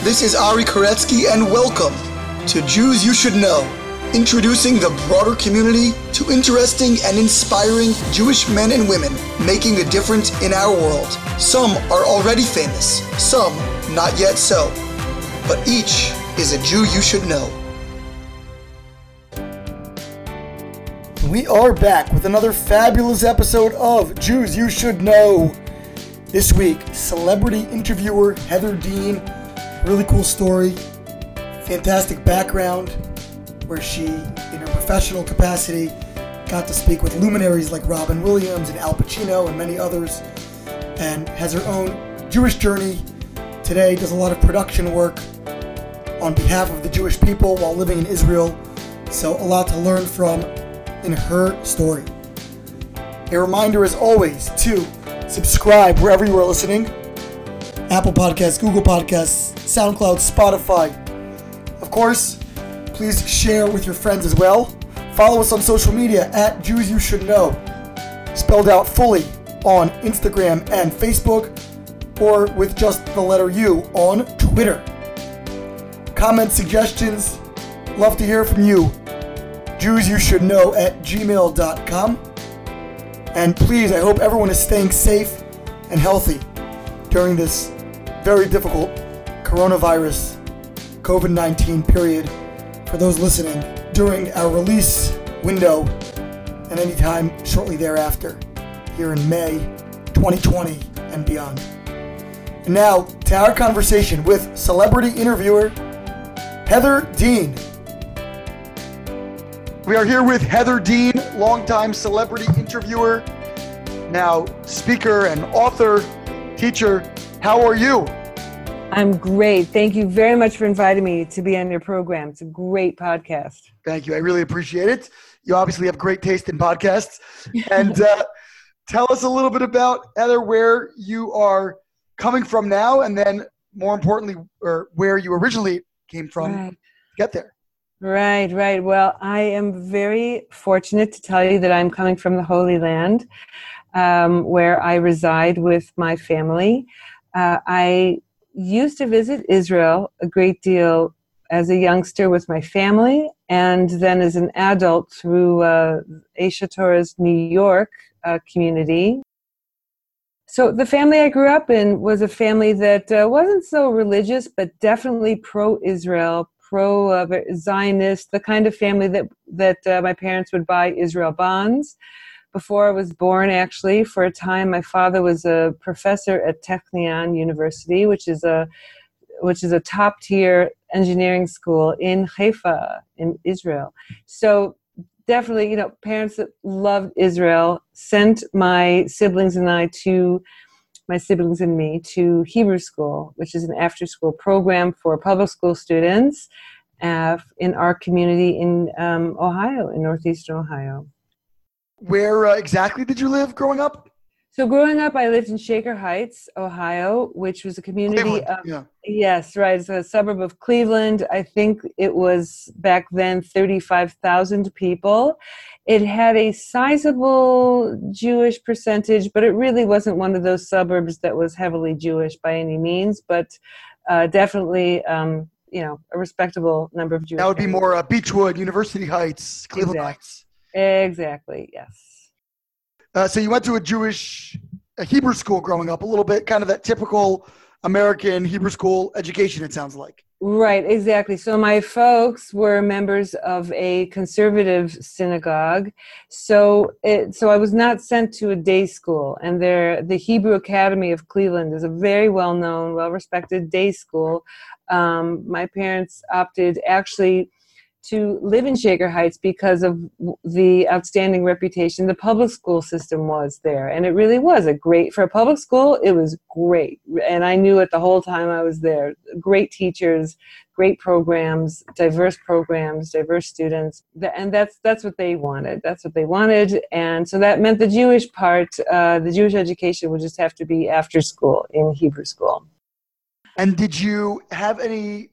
This is Ari Koretsky, and welcome to Jews You Should Know, introducing the broader community to interesting and inspiring Jewish men and women making a difference in our world. Some are already famous, some not yet so, but each is a Jew you should know. We are back with another fabulous episode of Jews You Should Know. This week, celebrity interviewer Heather Dean. Really cool story, fantastic background, where she, in her professional capacity, got to speak with luminaries like Robin Williams and Al Pacino and many others, and has her own Jewish journey. Today does a lot of production work on behalf of the Jewish people while living in Israel, so a lot to learn from in her story. A reminder, as always, to subscribe wherever you are listening. Apple Podcasts, Google Podcasts, SoundCloud, Spotify. Of course, please share with your friends as well. Follow us on social media at Jews You Should Know, spelled out fully on Instagram and Facebook, or with just the letter U on Twitter. Comments, suggestions, love to hear from you. JewsYouShouldKnow at gmail.com. And please, I hope everyone is staying safe and healthy during this very difficult coronavirus, COVID-19 period for those listening during our release window and anytime shortly thereafter here in May 2020 and beyond. And now to our conversation with celebrity interviewer Heather Dean. We are here with Heather Dean, longtime celebrity interviewer, now speaker and author, teacher. How are you? I'm great. Thank you very much for inviting me to be on your program. It's a great podcast. Thank you. I really appreciate it. You obviously have great taste in podcasts. And tell us a little bit about, Heather, where you are coming from now, and then more importantly, or where you originally came from to get there. Right. Well, I am very fortunate to tell you that I'm coming from the Holy Land, where I reside with my family. I used to visit Israel a great deal as a youngster with my family, and then as an adult through Aish Torah's New York community. So the family I grew up in was a family that wasn't so religious, but definitely pro-Israel, pro-Zionist, the kind of family that my parents would buy Israel bonds. Before I was born, actually, for a time, my father was a professor at Technion University, which is a top-tier engineering school in Haifa, in Israel. So definitely, parents that loved Israel sent my siblings and me to Hebrew school, which is an after-school program for public school students in our community in Ohio, in northeastern Ohio. Where exactly did you live growing up? So growing up, I lived in Shaker Heights, Ohio, which was a community It's a suburb of Cleveland. I think it was back then 35,000 people. It had a sizable Jewish percentage, but it really wasn't one of those suburbs that was heavily Jewish by any means, but definitely, a respectable number of Jewish. That would be more Beachwood, University Heights, Cleveland Heights. Exactly, yes. So you went to a Hebrew school growing up, a little bit, kind of that typical American Hebrew school education, it sounds like. Right, exactly. So my folks were members of a conservative synagogue. So I was not sent to a day school. And the Hebrew Academy of Cleveland is a very well-known, well-respected day school. My parents opted actually to live in Shaker Heights because of the outstanding reputation the public school system was there. And it really was for a public school, it was great. And I knew it the whole time I was there. Great teachers, great programs, diverse students. And that's what they wanted. That's what they wanted. And so that meant the Jewish part, the Jewish education would just have to be after school in Hebrew school. And did you have any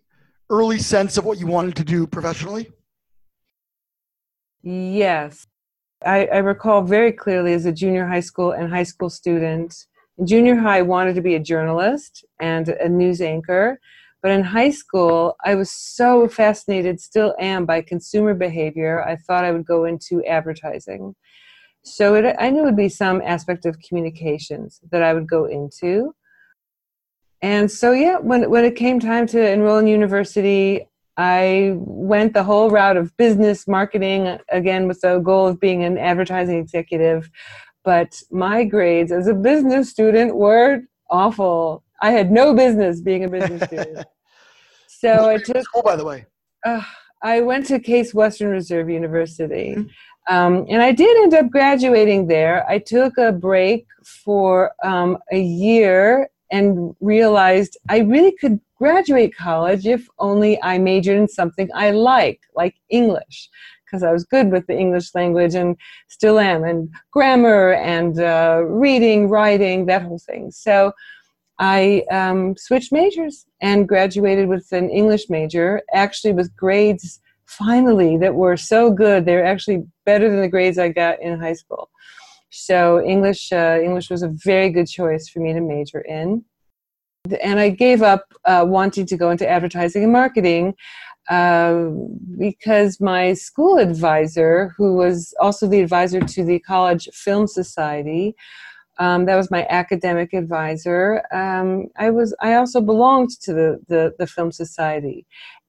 early sense of what you wanted to do professionally? Yes. I recall very clearly as a junior high school and high school student. In junior high, I wanted to be a journalist and a news anchor. But in high school, I was so fascinated, still am, by consumer behavior. I thought I would go into advertising. So I knew it would be some aspect of communications that I would go into. And so, yeah, when it came time to enroll in university, I went the whole route of business marketing, again, with the goal of being an advertising executive. But my grades as a business student were awful. I had no business being a business student. So I took school, by the way. I went to Case Western Reserve University, mm-hmm. And I did end up graduating there. I took a break for a year and realized I really could graduate college if only I majored in something I like English, because I was good with the English language and still am, and grammar and reading, writing, that whole thing. So I switched majors and graduated with an English major, actually with grades finally that were so good. They were actually better than the grades I got in high school. So English was a very good choice for me to major in. And I gave up wanting to go into advertising and marketing because my school advisor, who was also the advisor to the College Film Society, that was my academic advisor. I also belonged to the Film Society.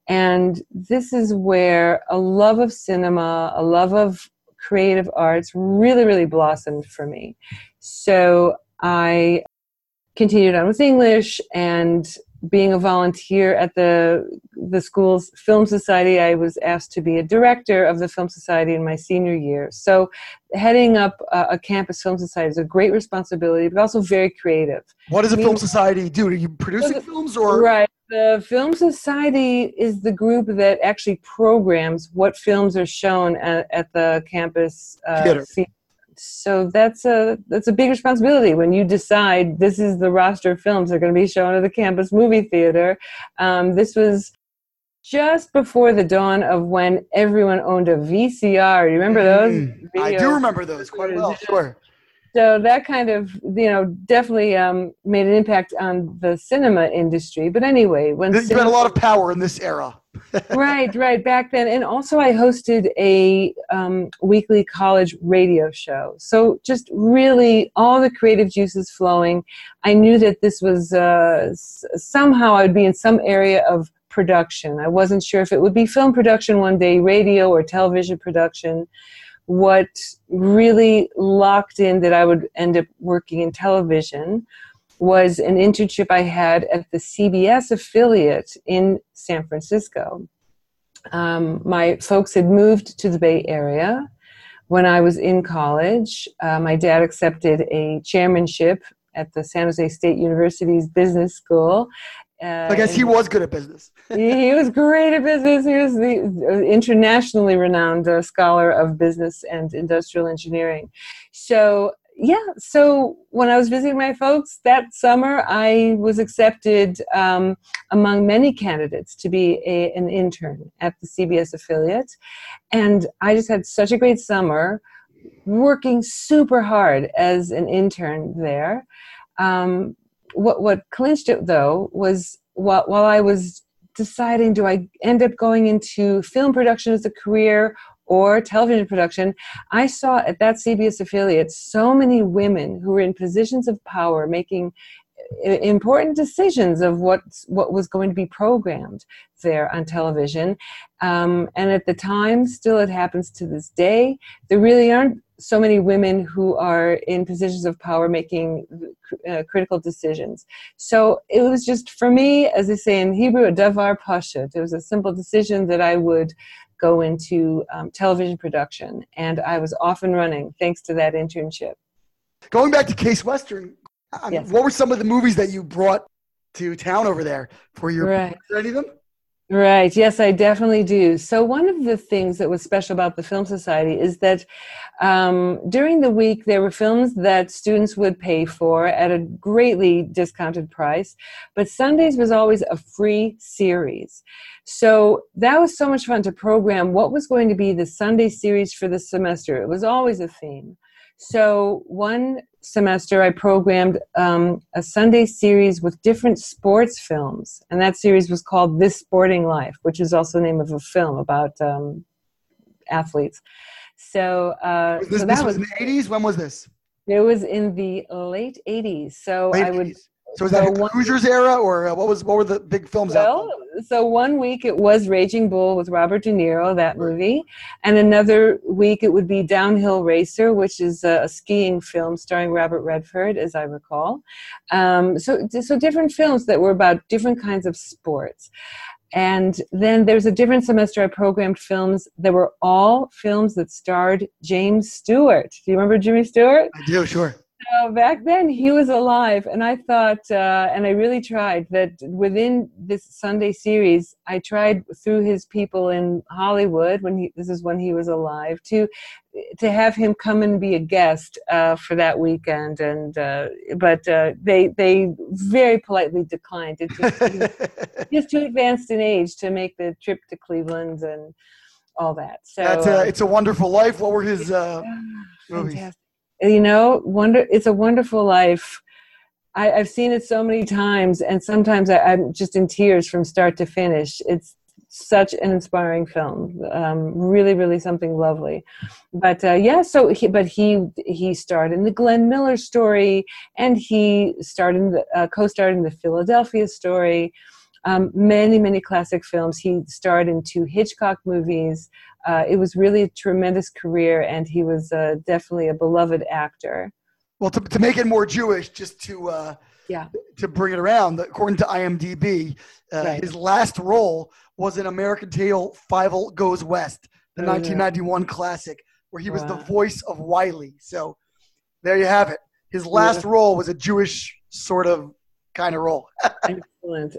And this is where a love of cinema, a love of creative arts really, really blossomed for me. So I continued on with English and being a volunteer at the school's Film Society. I was asked to be a director of the Film Society in my senior year. So heading up a campus Film Society is a great responsibility, but also very creative. What does the Film Society do? Are you producing films or? Right. The Film Society is the group that actually programs what films are shown at the campus theater. So that's a big responsibility when you decide this is the roster of films that are going to be shown at the campus movie theater. This was just before the dawn of when everyone owned a VCR. You remember those? Mm-hmm. I do remember those quite well, sure. So that kind of, definitely made an impact on the cinema industry. But anyway, you had a lot of power in this era. Right, back then. And also I hosted a weekly college radio show. So just really all the creative juices flowing. I knew that this was somehow I would be in some area of production. I wasn't sure if it would be film production one day, radio or television production. What really locked in that I would end up working in television was an internship I had at the CBS affiliate in San Francisco. My folks had moved to the Bay Area when I was in college. My dad accepted a chairmanship at the San Jose State University's business school. I guess he was good at business. He was great at business. He was the internationally renowned scholar of business and industrial engineering. So, yeah. So when I was visiting my folks that summer, I was accepted among many candidates to be an intern at the CBS affiliate. And I just had such a great summer working super hard as an intern there. What clinched it, though, was while I was deciding, do I end up going into film production as a career or television production, I saw at that CBS affiliate so many women who were in positions of power making important decisions of what was going to be programmed there on television. And at the time, still it happens to this day, there really aren't so many women who are in positions of power making critical decisions. So it was just, for me, as they say in Hebrew, a davar pashut. It was a simple decision that I would go into television production. And I was off and running thanks to that internship. Going back to Case Western, yes. What were some of the movies that you brought to town over there for your any of them? Right. Yes, I definitely do. So one of the things that was special about the Film Society is that during the week, there were films that students would pay for at a greatly discounted price, but Sundays was always a free series. So that was so much fun to program what was going to be the Sunday series for the semester. It was always a theme. So one semester I programmed a Sunday series with different sports films, and that series was called This Sporting Life, which is also the name of a film about athletes. So, this was in the 80s? When was this? It was in the late 80s. So was that the Hoosiers era, or what were the big films out there? So one week it was Raging Bull with Robert De Niro, that movie. And another week it would be Downhill Racer, which is a skiing film starring Robert Redford, as I recall. So different films that were about different kinds of sports. And then there's a different semester I programmed films that were all films that starred James Stewart. Do you remember Jimmy Stewart? I do, sure. So back then he was alive, and I thought, and I really tried that within this Sunday series, I tried through his people in Hollywood when he was alive to have him come and be a guest for that weekend, but they very politely declined. It just just too advanced in age to make the trip to Cleveland and all that. So It's a Wonderful Life. What were his movies? Fantastic. You know, it's a Wonderful Life. I've seen it so many times, and sometimes I'm just in tears from start to finish. It's such an inspiring film. Really, really something lovely. But he starred in the Glenn Miller story, and he starred in co-starred in the Philadelphia story. Many, many classic films. He starred in 2 Hitchcock movies. It was really a tremendous career, and he was definitely a beloved actor. Well, to make it more Jewish, just to bring it around, according to IMDb, his last role was in American Tale, Fievel Goes West, the 1991 classic, where he was the voice of Wiley. So there you have it. His last role was a Jewish sort of kind of role.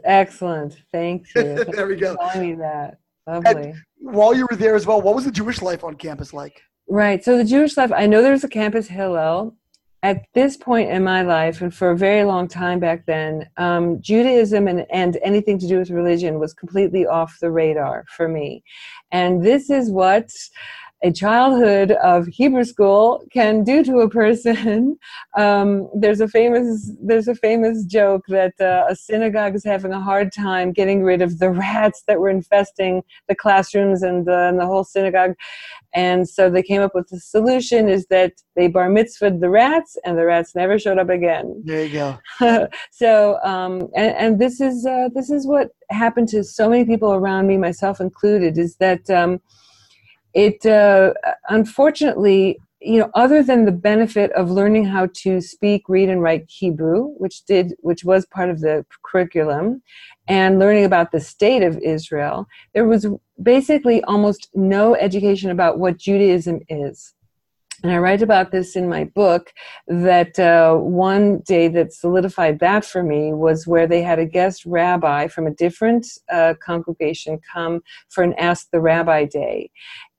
Excellent. Thank you. There we go. That. Lovely. And while you were there as well, what was the Jewish life on campus like? Right. So the Jewish life, I know there was a campus Hillel. At this point in my life, and for a very long time back then, Judaism and anything to do with religion was completely off the radar for me. And this is what a childhood of Hebrew school can do to a person. There's a famous joke that a synagogue is having a hard time getting rid of the rats that were infesting the classrooms and the whole synagogue. And so they came up with the solution is that they bar mitzvahed the rats, and the rats never showed up again. There you go. So, and this is what happened to so many people around me, myself included, is that, It unfortunately, you know, other than the benefit of learning how to speak, read, and write Hebrew, which was part of the curriculum, and learning about the state of Israel, there was basically almost no education about what Judaism is. And I write about this in my book, that one day that solidified that for me was where they had a guest rabbi from a different congregation come for an Ask the Rabbi Day.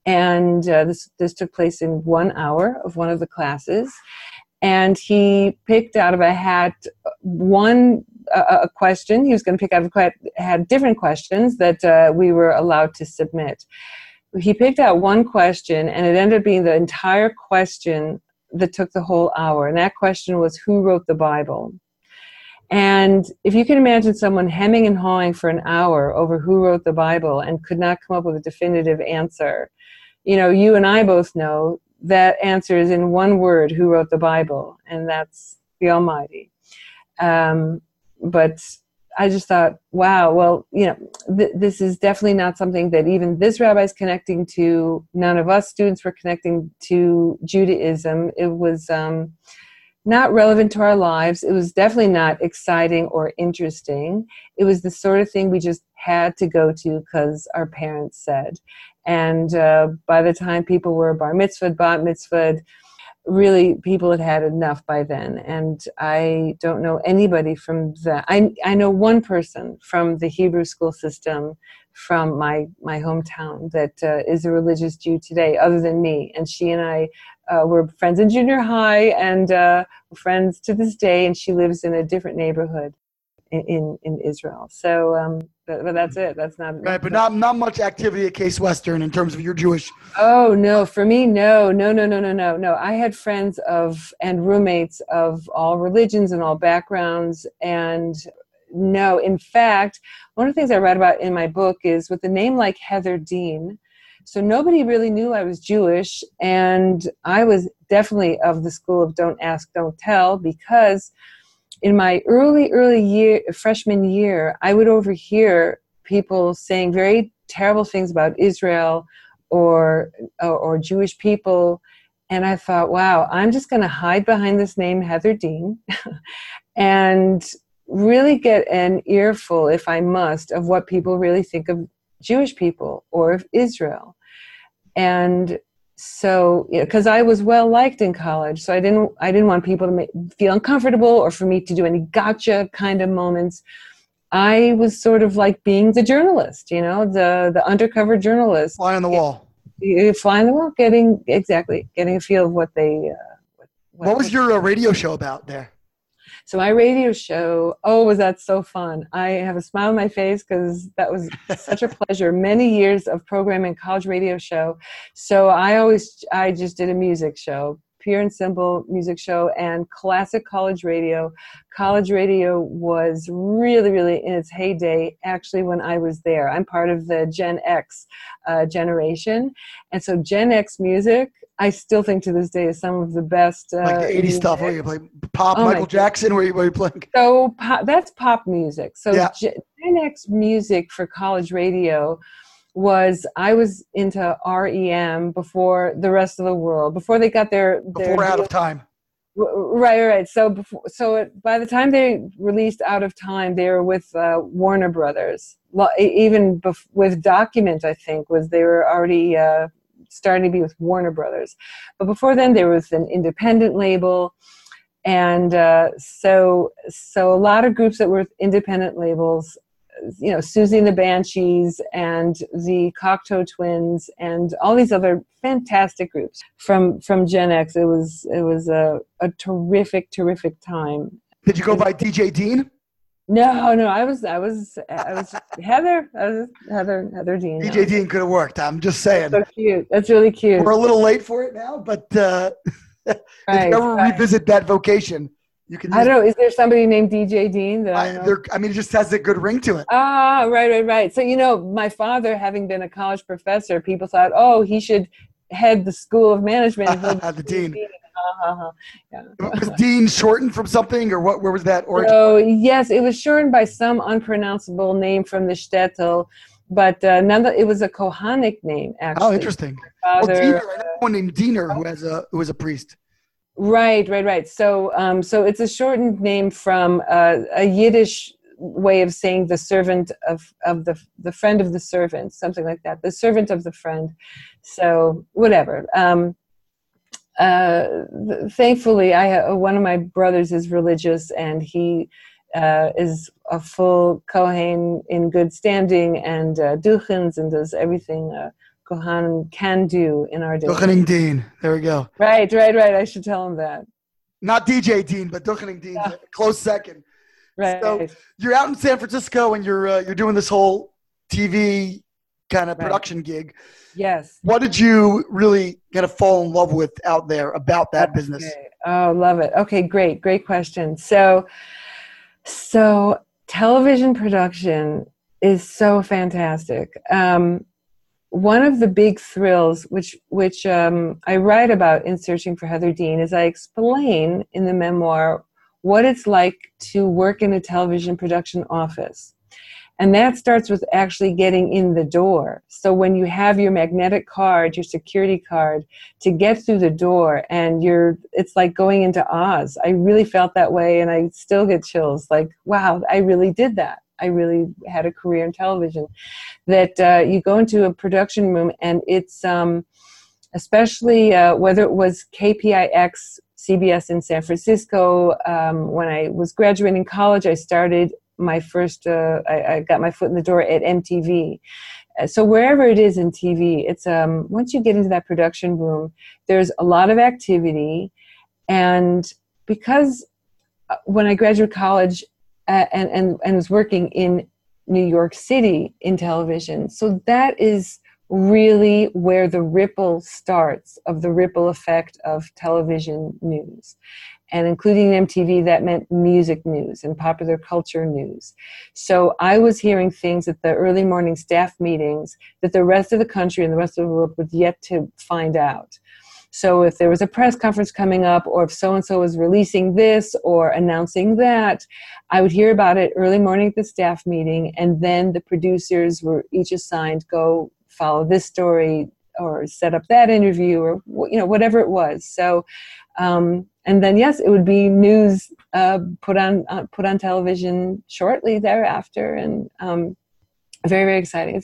And this took place in 1 hour of one of the classes. And he picked out of a hat a question. He was going to pick out of a hat different questions that we were allowed to submit. He picked out one question, and it ended up being the entire question that took the whole hour. And that question was, who wrote the Bible? And if you can imagine someone hemming and hawing for an hour over who wrote the Bible and could not come up with a definitive answer, you know, you and I both know that answer is in one word, who wrote the Bible, and that's the Almighty. But I just thought, wow, well, you know, this is definitely not something that even this rabbi is connecting to. None of us students were connecting to Judaism. It was not relevant to our lives. It was definitely not exciting or interesting. It was the sort of thing we just had to go to because our parents said. And by the time people were bar mitzvahed, bat mitzvahed, really, people had enough by then, and I don't know anybody from the. I know one person from the Hebrew school system from my hometown that is a religious Jew today, other than me. And she and I were friends in junior high, and friends to this day. And she lives in a different neighborhood. in Israel. So, but that's it. That's not right. But not much activity at Case Western in terms of your Jewish. Oh no, for me, no. I had friends and roommates of all religions and all backgrounds, and no. In fact, one of the things I write about in my book is with a name like Heather Dean. So nobody really knew I was Jewish, and I was definitely of the school of don't ask, don't tell, because in my freshman year, I would overhear people saying very terrible things about Israel or Jewish people, and I thought, wow, I'm just going to hide behind this name Heather Dean and really get an earful, if I must, of what people really think of Jewish people or of Israel. And so, because I was well liked in college, so I didn't want people to feel uncomfortable or for me to do any gotcha kind of moments. I was sort of like being the journalist, the undercover journalist, fly on the wall. Fly on the wall, getting a feel of what they. What was your radio show about there? So my radio show, was that so fun. I have a smile on my face because that was such a pleasure. Many years of programming college radio show. So I just did a music show, pure and simple music show, and classic college radio. College radio was really, really in its heyday, actually, when I was there. I'm part of the Gen X generation. And so Gen X music, I still think to this day is some of the best. Like the 80s stuff where you play pop, Michael Jackson, where you play. So that's pop music. So yeah. Gen X music for college radio I was into REM before the rest of the world, before they got their Out of Time. Right. So by the time they released Out of Time, they were with Warner Brothers. Even with Document, I think, they were already starting to be with Warner Brothers. But before then, there was an independent label. And so a lot of groups that were independent labels, Susie and the Banshees and the Cocteau Twins and all these other fantastic groups from Gen X. It was a terrific, terrific time. Did you go by DJ Dean? No. I was Heather. I was Heather Dean. DJ Dean could have worked. I'm just saying. That's so cute. That's really cute. We're a little late for it now, but if you ever revisit that vocation, you can. I don't know. Is there somebody named DJ Dean that I know? It just has a good ring to it. Ah, right. So my father, having been a college professor, people thought, he should head the School of Management. The Dean. Yeah. Was Dean shortened from something, or what? Where was that origin? Oh, yes, it was shortened by some unpronounceable name from the shtetl, but it was a Kohanic name, actually. Oh, interesting. Father, Diener, I know one named Diener who was a priest. Right. So it's a shortened name from a Yiddish way of saying the servant of the friend of the servant, something like that. The servant of the friend. So whatever. Thankfully, one of my brothers is religious, and he is a full Kohen in good standing, and duchens, and does everything Kohen can do in our day. Duchening Dean, there we go. Right. I should tell him that. Not DJ Dean, but Duchening Dean, yeah. Close second. Right. So you're out in San Francisco, and you're doing this whole TV kind of production gig. Yes. What did you really kind of fall in love with out there about that business? Oh, love it. Okay, great question. So television production is so fantastic. One of the big thrills, which I write about in Searching for Heather Dean, is I explain in the memoir what it's like to work in a television production office. And that starts with actually getting in the door. So when you have your magnetic card, your security card, to get through the door, and it's like going into Oz. I really felt that way, and I still get chills. Like, wow, I really did that. I really had a career in television. That you go into a production room, and it's especially whether it was KPIX, CBS in San Francisco. When I was graduating college, I started my first, I got my foot in the door at MTV. So wherever it is in TV, it's once you get into that production room, there's a lot of activity. And because when I graduated college, and was working in New York City in television. So that is really where the ripple starts of the ripple effect of television news. And including MTV, that meant music news and popular culture news. So I was hearing things at the early morning staff meetings that the rest of the country and the rest of the world would yet to find out. So if there was a press conference coming up, or if so-and-so was releasing this or announcing that, I would hear about it early morning at the staff meeting, and then the producers were each assigned, go follow this story or set up that interview, or whatever it was. So, and then yes, it would be news put on television shortly thereafter, and very, very exciting.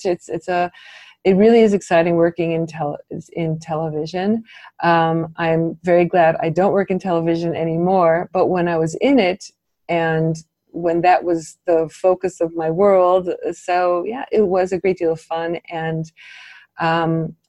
It really is exciting working in television. I'm very glad I don't work in television anymore, but when I was in it and when that was the focus of my world, so yeah, it was a great deal of fun. And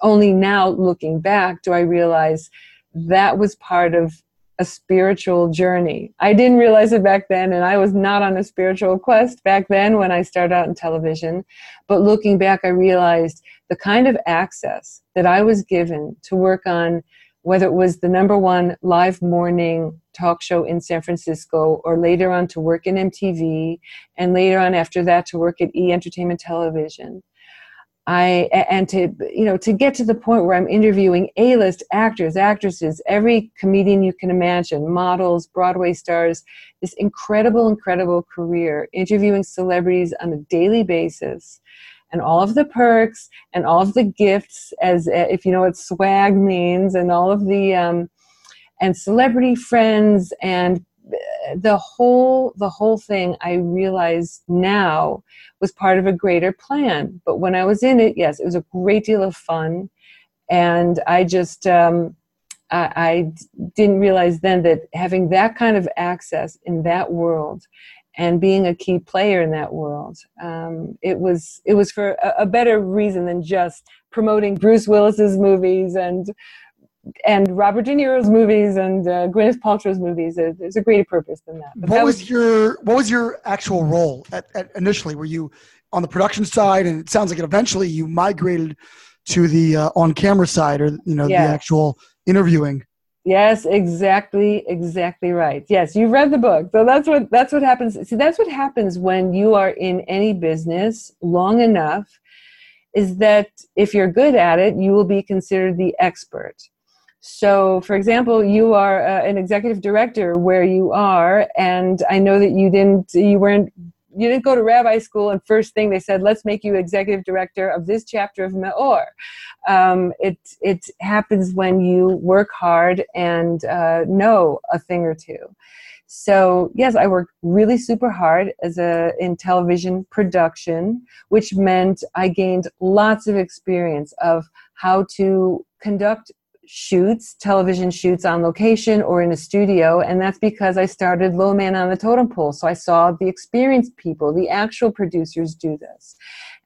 only now looking back do I realize that was part of a spiritual journey. I didn't realize it back then, and I was not on a spiritual quest back then when I started out in television. But looking back, I realized the kind of access that I was given to work on, whether it was the #1 live morning talk show in San Francisco, or later on to work in MTV, and later on after that to work at E! Entertainment Television. To get to the point where I'm interviewing A-list actors, actresses, every comedian you can imagine, models, Broadway stars, this incredible, incredible career, interviewing celebrities on a daily basis, and all of the perks and all of the gifts, as if you know what swag means, and all of the and celebrity friends and the whole thing, I realize now, was part of a greater plan. But when I was in it, yes, it was a great deal of fun. And I just, I didn't realize then that having that kind of access in that world and being a key player in that world, it was for a better reason than just promoting Bruce Willis's movies and Robert De Niro's movies and Gwyneth Paltrow's movies. There's a greater purpose than that. But what was your actual role at initially? Were you on the production side, and it sounds like it eventually you migrated to the on-camera side, or the actual interviewing? Yes, exactly right. Yes, you read the book. So that's what happens. See, that's what happens when you are in any business long enough, is that if you're good at it, you will be considered the expert. So, for example, you are an executive director where you are, and I know that you didn't go to rabbi school, and first thing they said, let's make you executive director of this chapter of Meor. It happens when you work hard and know a thing or two. So yes, I worked really super hard in television production, which meant I gained lots of experience of how to conduct television shoots on location or in a studio. And that's because I started low man on the totem pole. So I saw the experienced people, the actual producers, do this.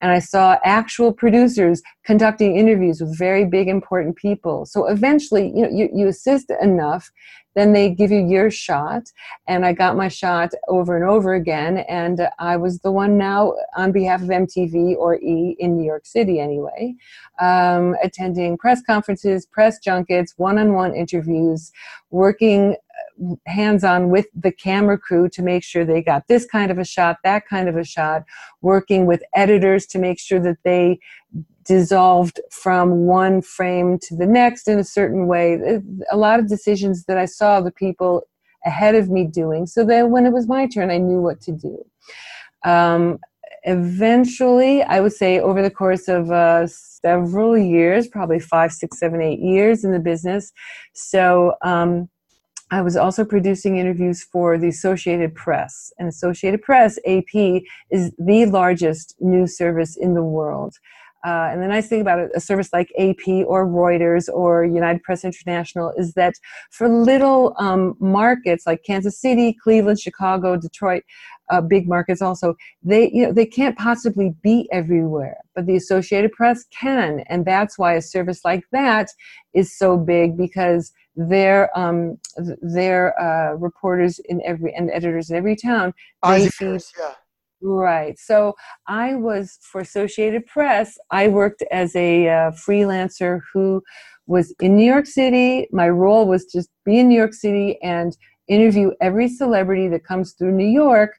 And I saw actual producers conducting interviews with very big, important people. So eventually, you assist enough, then they give you your shot. And I got my shot over and over again. And I was the one now on behalf of MTV or E! in New York City anyway, attending press conferences, press junkets, one-on-one interviews, working hands-on with the camera crew to make sure they got this kind of a shot, that kind of a shot, working with editors to make sure that they dissolved from one frame to the next in a certain way. A lot of decisions that I saw the people ahead of me doing, so that when it was my turn, I knew what to do. Eventually, I would say over the course of several years, probably 5, 6, 7, 8 years in the business, so I was also producing interviews for the Associated Press. And Associated Press, AP, is the largest news service in the world. And the nice thing about a service like AP or Reuters or United Press International is that for little markets like Kansas City, Cleveland, Chicago, Detroit, big markets also, they can't possibly be everywhere, but the Associated Press can. And that's why a service like that is so big, because their reporters and editors in every town. Right. So I was, for Associated Press, I worked as a freelancer who was in New York City. My role was just be in New York City and interview every celebrity that comes through New York,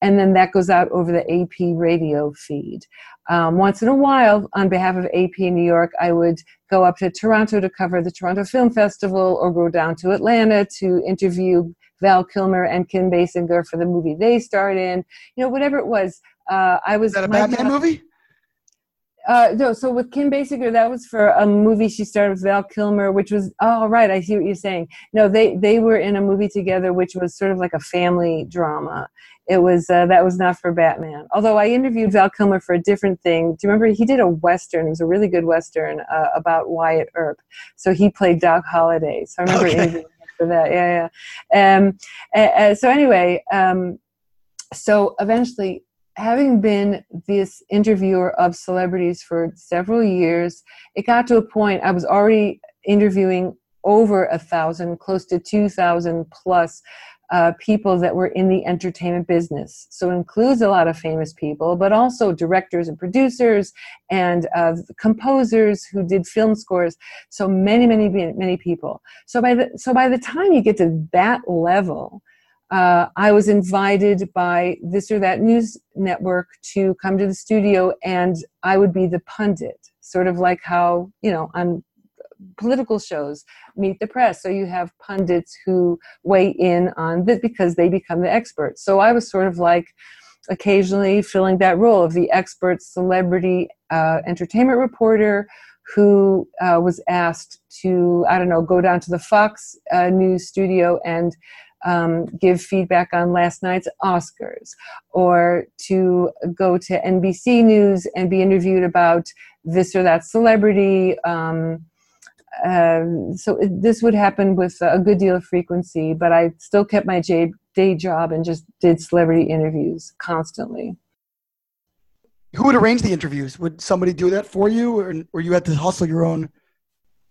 and then that goes out over the AP radio feed. Once in a while, on behalf of AP New York, I would go up to Toronto to cover the Toronto Film Festival, or go down to Atlanta to interview Val Kilmer and Kim Basinger for the movie they starred in. You know, whatever it was. Was that a Batman movie? No, so with Kim Basinger, that was for a movie she starred with Val Kilmer, which was, oh, right, I see what you're saying. No, they were in a movie together, which was sort of like a family drama. It was, that was not for Batman. Although I interviewed Val Kilmer for a different thing. Do you remember, he did a Western, it was a really good Western about Wyatt Earp. So he played Doc Holliday. So I remember interviewing him for that, yeah. So anyway, so eventually, having been this interviewer of celebrities for several years, it got to a point I was already interviewing over 1,000, close to 2,000 plus people that were in the entertainment business. So it includes a lot of famous people, but also directors and producers and composers who did film scores. So many, many, many people. So by the time you get to that level, I was invited by this or that news network to come to the studio, and I would be the pundit, sort of like how, you know, on political shows, Meet the Press. So you have pundits who weigh in on this because they become the experts. So I was sort of like occasionally filling that role of the expert celebrity entertainment reporter who was asked to, I don't know, go down to the Fox News studio and give feedback on last night's Oscars, or to go to NBC News and be interviewed about this or that celebrity. This would happen with a good deal of frequency, but I still kept my day job and just did celebrity interviews constantly. Who would arrange the interviews? Would somebody do that for you, or you had to hustle your own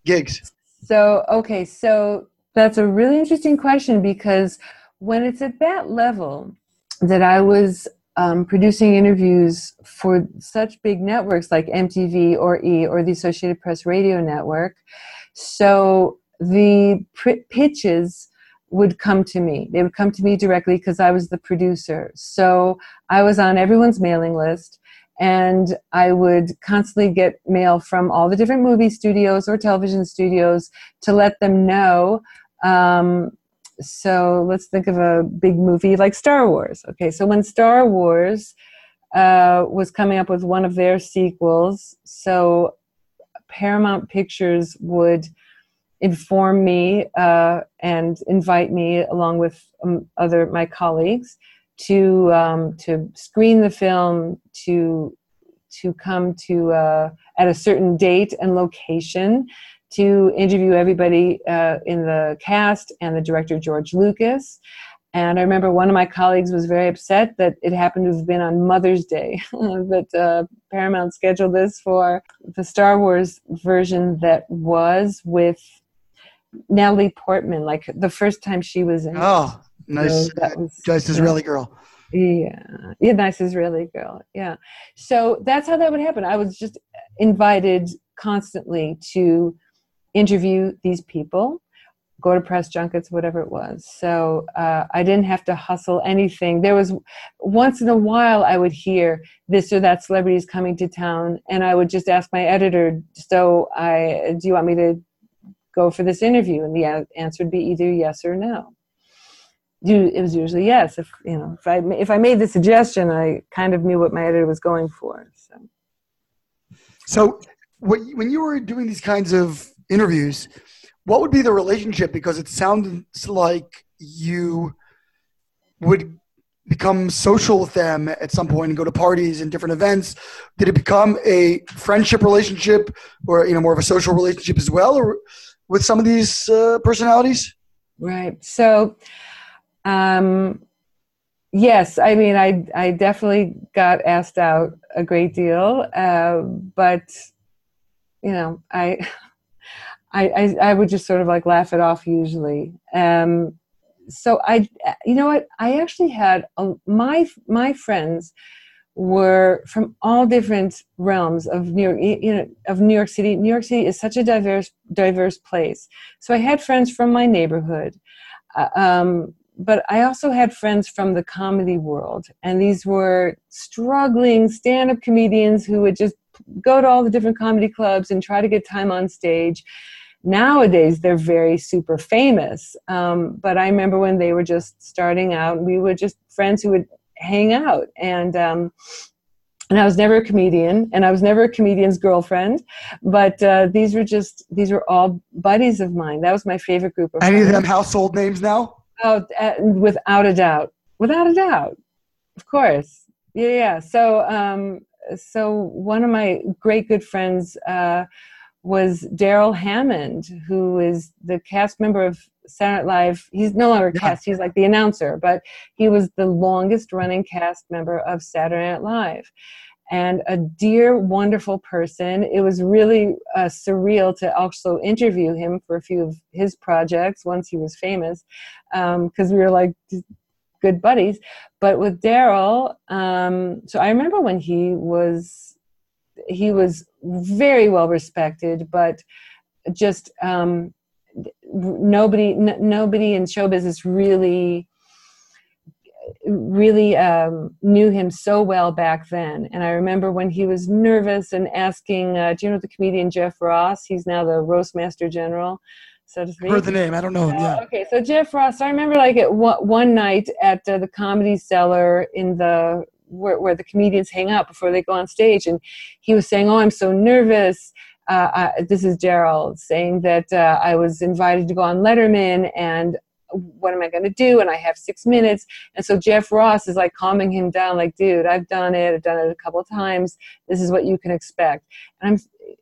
gigs? So that's a really interesting question, because when it's at that level that I was producing interviews for such big networks like MTV or E! Or the Associated Press Radio Network, so the pitches would come to me. They would come to me directly because I was the producer. So I was on everyone's mailing list, and I would constantly get mail from all the different movie studios or television studios to let them know. So let's think of a big movie like Star Wars. Okay, so when Star Wars was coming up with one of their sequels, so Paramount Pictures would inform me and invite me, along with my colleagues, to screen the film, to come to at a certain date and location, to interview everybody in the cast and the director, George Lucas. And I remember one of my colleagues was very upset that it happened to have been on Mother's Day that Paramount scheduled this for the Star Wars version that was with Natalie Portman, like the first time she was in. Oh, nice. So that was, nice Israeli girl. Yeah, nice Israeli girl. Yeah. So that's how that would happen. I was just invited constantly to interview these people, go to press junkets, whatever it was. So I didn't have to hustle anything. There was, once in a while, I would hear this or that celebrity is coming to town, and I would just ask my editor, do you want me to go for this interview? And the answer would be either yes or no. It was usually yes. If I made the suggestion, I kind of knew what my editor was going for. So when you were doing these kinds of interviews, what would be the relationship? Because it sounds like you would become social with them at some point and go to parties and different events. Did it become a friendship relationship, or more of a social relationship as well, or with some of these personalities? Right. So Yes, I mean, I definitely got asked out a great deal, but you know, I would just sort of like laugh it off usually. So I, you know what, I actually had my friends were from all different realms of New York, you know, of New York City. New York City is such a diverse place. So I had friends from my neighborhood, but I also had friends from the comedy world, and these were struggling stand-up comedians who would just go to all the different comedy clubs and try to get time on stage. Nowadays, they're very super famous, but I remember when they were just starting out, we were just friends who would hang out, and I was never a comedian, and I was never a comedian's girlfriend, but these were all buddies of mine. That was my favorite group of friends. Any of them household names now? Oh, without a doubt, of course, yeah. So one of my great good friends was Daryl Hammond, who is the cast member of Saturday Night Live. He's no longer cast; he's like the announcer, but he was the longest-running cast member of Saturday Night Live, and a dear, wonderful person. It was really surreal to also interview him for a few of his projects once he was famous, because we were like good buddies. But with Daryl, so I remember when he was very well respected, but just nobody in show business really knew him so well back then. And I remember when he was nervous and asking, do you know the comedian Jeff Ross? He's now the Roastmaster General, so to speak. Heard the name. I don't know him. Yeah. Okay, so Jeff Ross. I remember like at one night at the Comedy Cellar in the where the comedians hang out before they go on stage, and he was saying, oh, I'm so nervous. This is Daryl saying that I was invited to go on Letterman, and what am I going to do? And I have 6 minutes. And so Jeff Ross is like calming him down, like, dude, I've done it a couple of times. This is what you can expect. And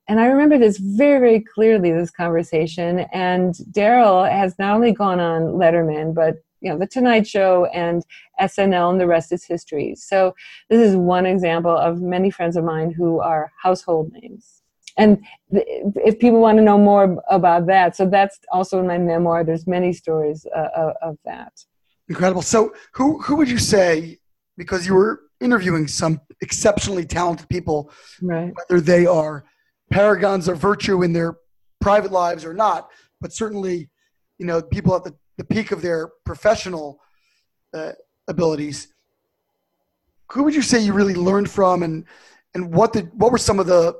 I remember this very, very clearly, this conversation. And Daryl has not only gone on Letterman, but, you know, The Tonight Show and SNL, and the rest is history. So this is one example of many friends of mine who are household names. And if people want to know more about that, so that's also in my memoir. There's many stories of that. Incredible. So who would you say, because you were interviewing some exceptionally talented people, right, whether they are paragons of virtue in their private lives or not, but certainly, you know, people at the peak of their professional abilities, who would you say you really learned from, and what were some of the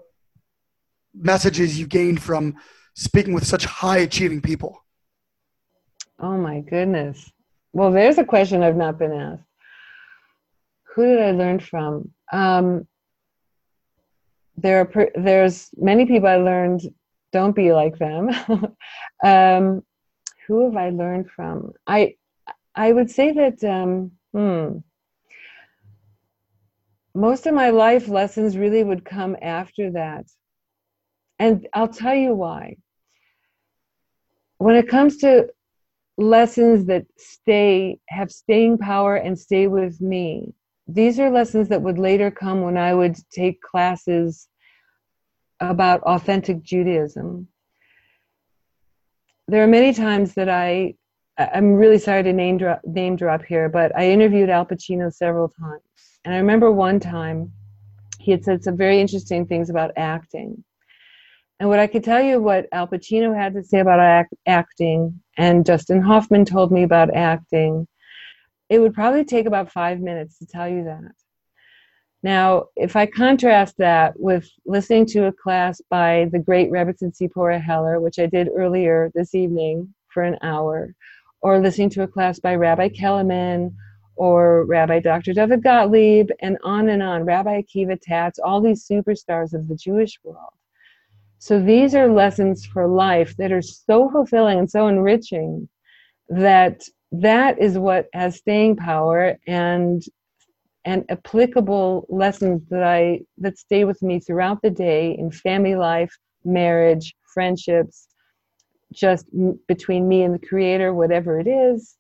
messages you gained from speaking with such high achieving people? Oh my goodness. Well, there's a question I've not been asked. Who did I learn from? There's many people I learned, don't be like them. Who have I learned from? I would say that, most of my life lessons really would come after that. And I'll tell you why. When it comes to lessons that have staying power and stay with me, these are lessons that would later come when I would take classes about authentic Judaism. There are many times that I'm really sorry to name drop here, but I interviewed Al Pacino several times. And I remember one time he had said some very interesting things about acting. And what I could tell you what Al Pacino had to say about acting and Dustin Hoffman told me about acting, it would probably take about 5 minutes to tell you that. Now, if I contrast that with listening to a class by the great Rebbetzin Tziporah Heller, which I did earlier this evening for an hour, or listening to a class by Rabbi Kellerman or Rabbi Dr. David Gottlieb, and on, Rabbi Akiva Tatz, all these superstars of the Jewish world. So these are lessons for life that are so fulfilling and so enriching that is what has staying power and applicable lessons that stay with me throughout the day in family life, marriage, friendships, just between me and the Creator, whatever it is.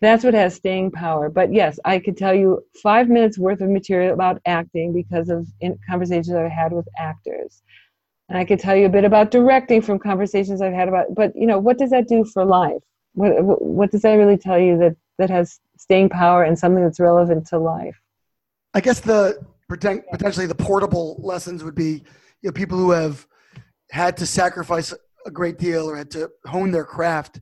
That's what has staying power. But yes, I could tell you 5 minutes worth of material about acting because of conversations I've had with actors. And I could tell you a bit about directing from conversations I've had about, but you know, what does that do for life? What does that really tell you that has staying power and something that's relevant to life? I guess potentially the portable lessons would be, you know, people who have had to sacrifice a great deal or had to hone their craft,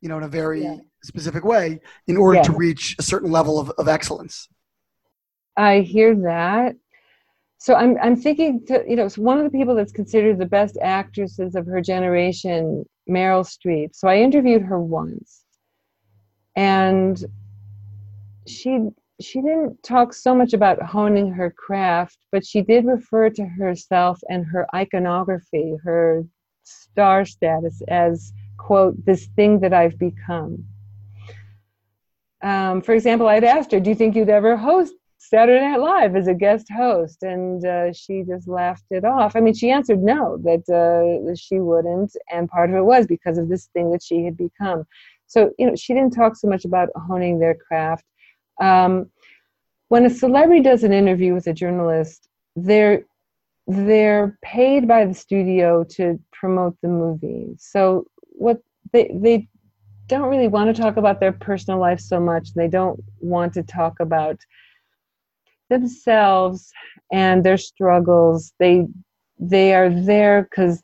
you know, in a very specific way in order to reach a certain level of excellence. I hear that. So I'm thinking, so one of the people that's considered the best actresses of her generation, Meryl Streep. So I interviewed her once, and she didn't talk so much about honing her craft, but she did refer to herself and her iconography, her star status as, quote, this thing that I've become. For example, I'd asked her, do you think you'd ever host Saturday Night Live as a guest host? And she just laughed it off. I mean, she answered no, that she wouldn't. And part of it was because of this thing that she had become. So, you know, she didn't talk so much about honing their craft. When a celebrity does an interview with a journalist, they're paid by the studio to promote the movie. So what they don't really want to talk about their personal life so much. They don't want to talk about themselves and their struggles. They are there because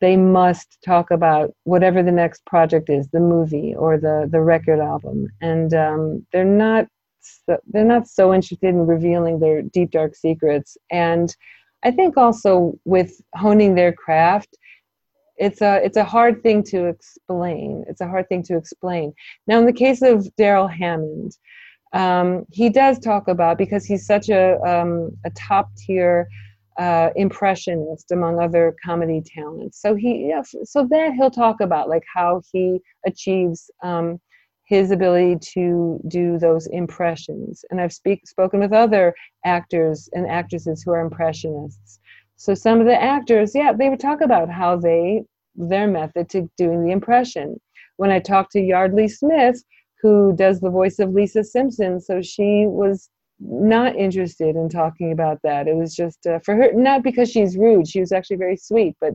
they must talk about whatever the next project is, the movie or the record album. And they're not so interested in revealing their deep, dark secrets. And I think also with honing their craft, it's a hard thing to explain. It's a hard thing to explain. Now, in the case of Daryl Hammond, he does talk about, because he's such a top-tier impressionist among other comedy talents. So he'll talk about like how he achieves his ability to do those impressions. And I've spoken with other actors and actresses who are impressionists. So some of the actors, they would talk about how their method to doing the impression. When I talked to Yardley Smith, who does the voice of Lisa Simpson, so she was not interested in talking about that. It was just for her, not because she's rude. She was actually very sweet, but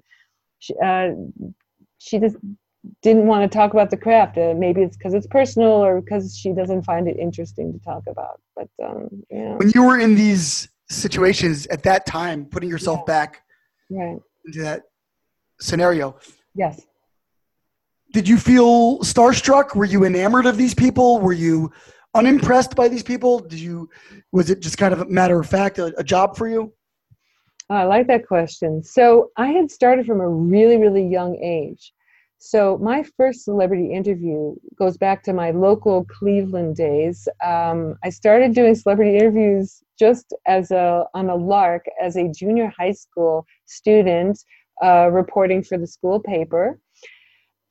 she just didn't want to talk about the craft. Maybe it's because it's personal or because she doesn't find it interesting to talk about. But When you were in these situations at that time, putting yourself back into that scenario, yes. Did you feel starstruck? Were you enamored of these people? Were you unimpressed by these people? Was it just kind of a matter of fact, a job for you? Oh, I like that question. So I had started from a really, really young age. So my first celebrity interview goes back to my local Cleveland days. I started doing celebrity interviews just on a lark as a junior high school student reporting for the school paper.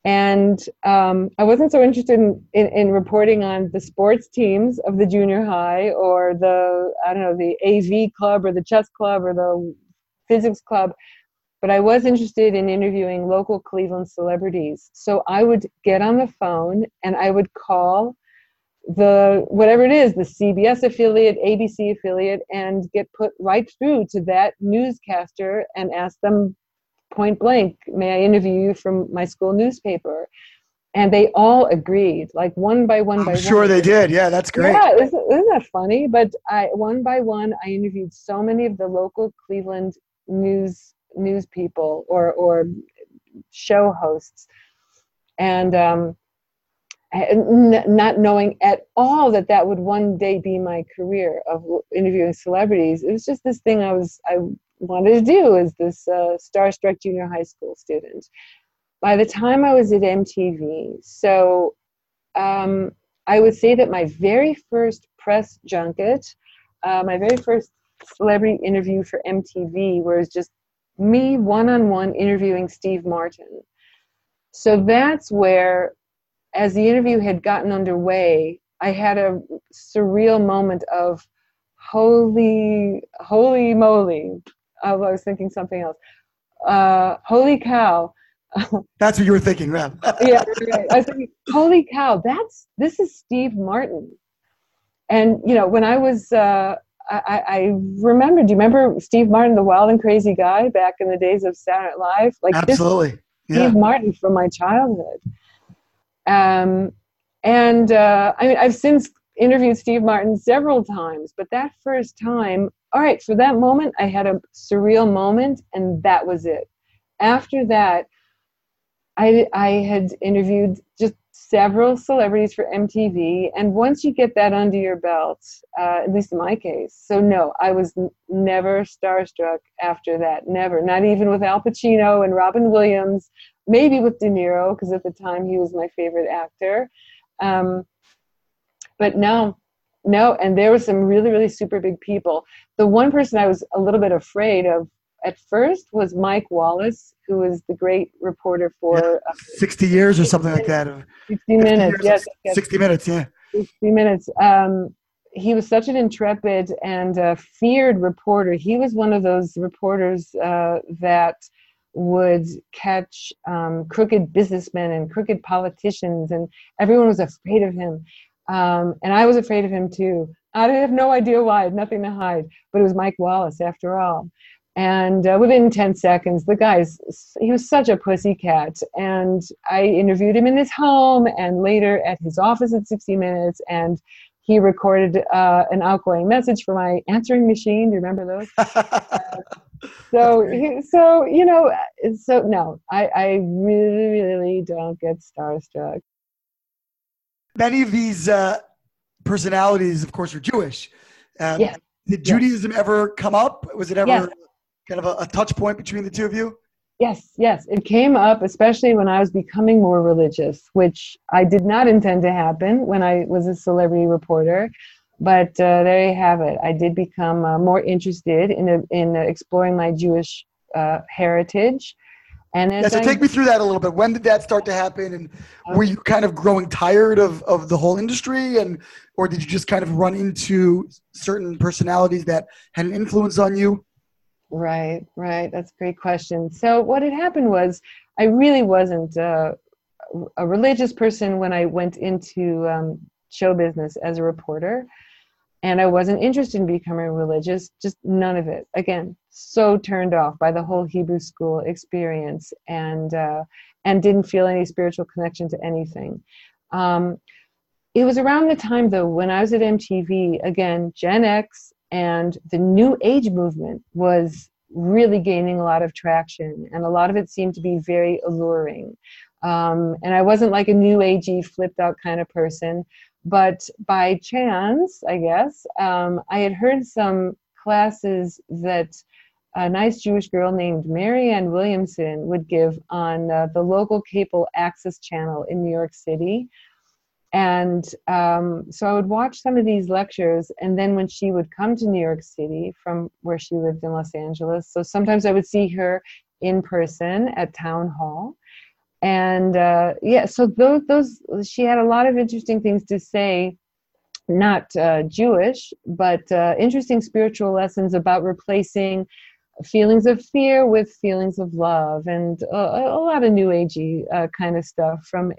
And I wasn't so interested in reporting on the sports teams of the junior high or the AV club or the chess club or the physics club. But I was interested in interviewing local Cleveland celebrities. So I would get on the phone and I would call whatever it is, the CBS affiliate, ABC affiliate, and get put right through to that newscaster and ask them point blank, may I interview you from my school newspaper? And they all agreed, like one by one. Sure they did. Yeah, that's great. Yeah, isn't that funny? But one by one, I interviewed so many of the local Cleveland news people or show hosts, and not knowing at all that would one day be my career of interviewing celebrities. It was just this thing I wanted to do as this starstruck junior high school student. By the time I was at MTV, so I would say that my very first press junket, my very first celebrity interview for MTV was just me one-on-one interviewing Steve Martin. So that's where, as the interview had gotten underway, I had a surreal moment of holy moly. I was thinking something else. Holy cow, That's what you were thinking, right? Yeah, right. I was thinking, holy cow, this is Steve Martin. And, you know, when I was, I remember, do you remember Steve Martin, the wild and crazy guy back in the days of Saturday Night Live? Like, absolutely. Steve Martin from my childhood. I mean, I've since interviewed Steve Martin several times, but that first time, all right, for that moment, I had a surreal moment, and that was it. After that, I had interviewed just several celebrities for MTV, and once you get that under your belt, at least in my case, so no, I was never starstruck after that, never, not even with Al Pacino and Robin Williams, maybe with De Niro, because at the time he was my favorite actor, but no, and there were some really, really super big people. The one person I was a little bit afraid of at first was Mike Wallace, who was the great reporter for 60 years or something like that. 60 Minutes, yes. 60 Minutes, yeah. 60 Minutes. He was such an intrepid and feared reporter. He was one of those reporters that would catch crooked businessmen and crooked politicians, and everyone was afraid of him. And I was afraid of him, too. I have no idea why. I had nothing to hide. But it was Mike Wallace, after all. And within 10 seconds, he was such a pussycat. And I interviewed him in his home and later at his office at 60 Minutes. And he recorded an outgoing message for my answering machine. Do you remember those? No, I really, really don't get starstruck. Many of these personalities, of course, are Jewish. Yes. Did Judaism ever come up? Was it ever... Yes. Kind of a touch point between the two of you? Yes. It came up, especially when I was becoming more religious, which I did not intend to happen when I was a celebrity reporter. But there you have it. I did become more interested in exploring my Jewish heritage. And so take me through that a little bit. When did that start to happen? And were you kind of growing tired of the whole industry? Or did you just kind of run into certain personalities that had an influence on you? Right. That's a great question. So what had happened was I really wasn't a religious person when I went into show business as a reporter, and I wasn't interested in becoming religious, just none of it. Again, so turned off by the whole Hebrew school experience and didn't feel any spiritual connection to anything. It was around the time, though, when I was at MTV, again, Gen X, and the New Age movement was really gaining a lot of traction, and a lot of it seemed to be very alluring. And I wasn't like a New Agey, flipped out kind of person, but by chance, I guess, I had heard some classes that a nice Jewish girl named Marianne Williamson would give on the local cable access channel in New York City. And so I would watch some of these lectures, and then when she would come to New York City from where she lived in Los Angeles, so sometimes I would see her in person at Town Hall. And so those she had a lot of interesting things to say, not Jewish, but interesting spiritual lessons about replacing feelings of fear with feelings of love, and a lot of New Agey kind of stuff from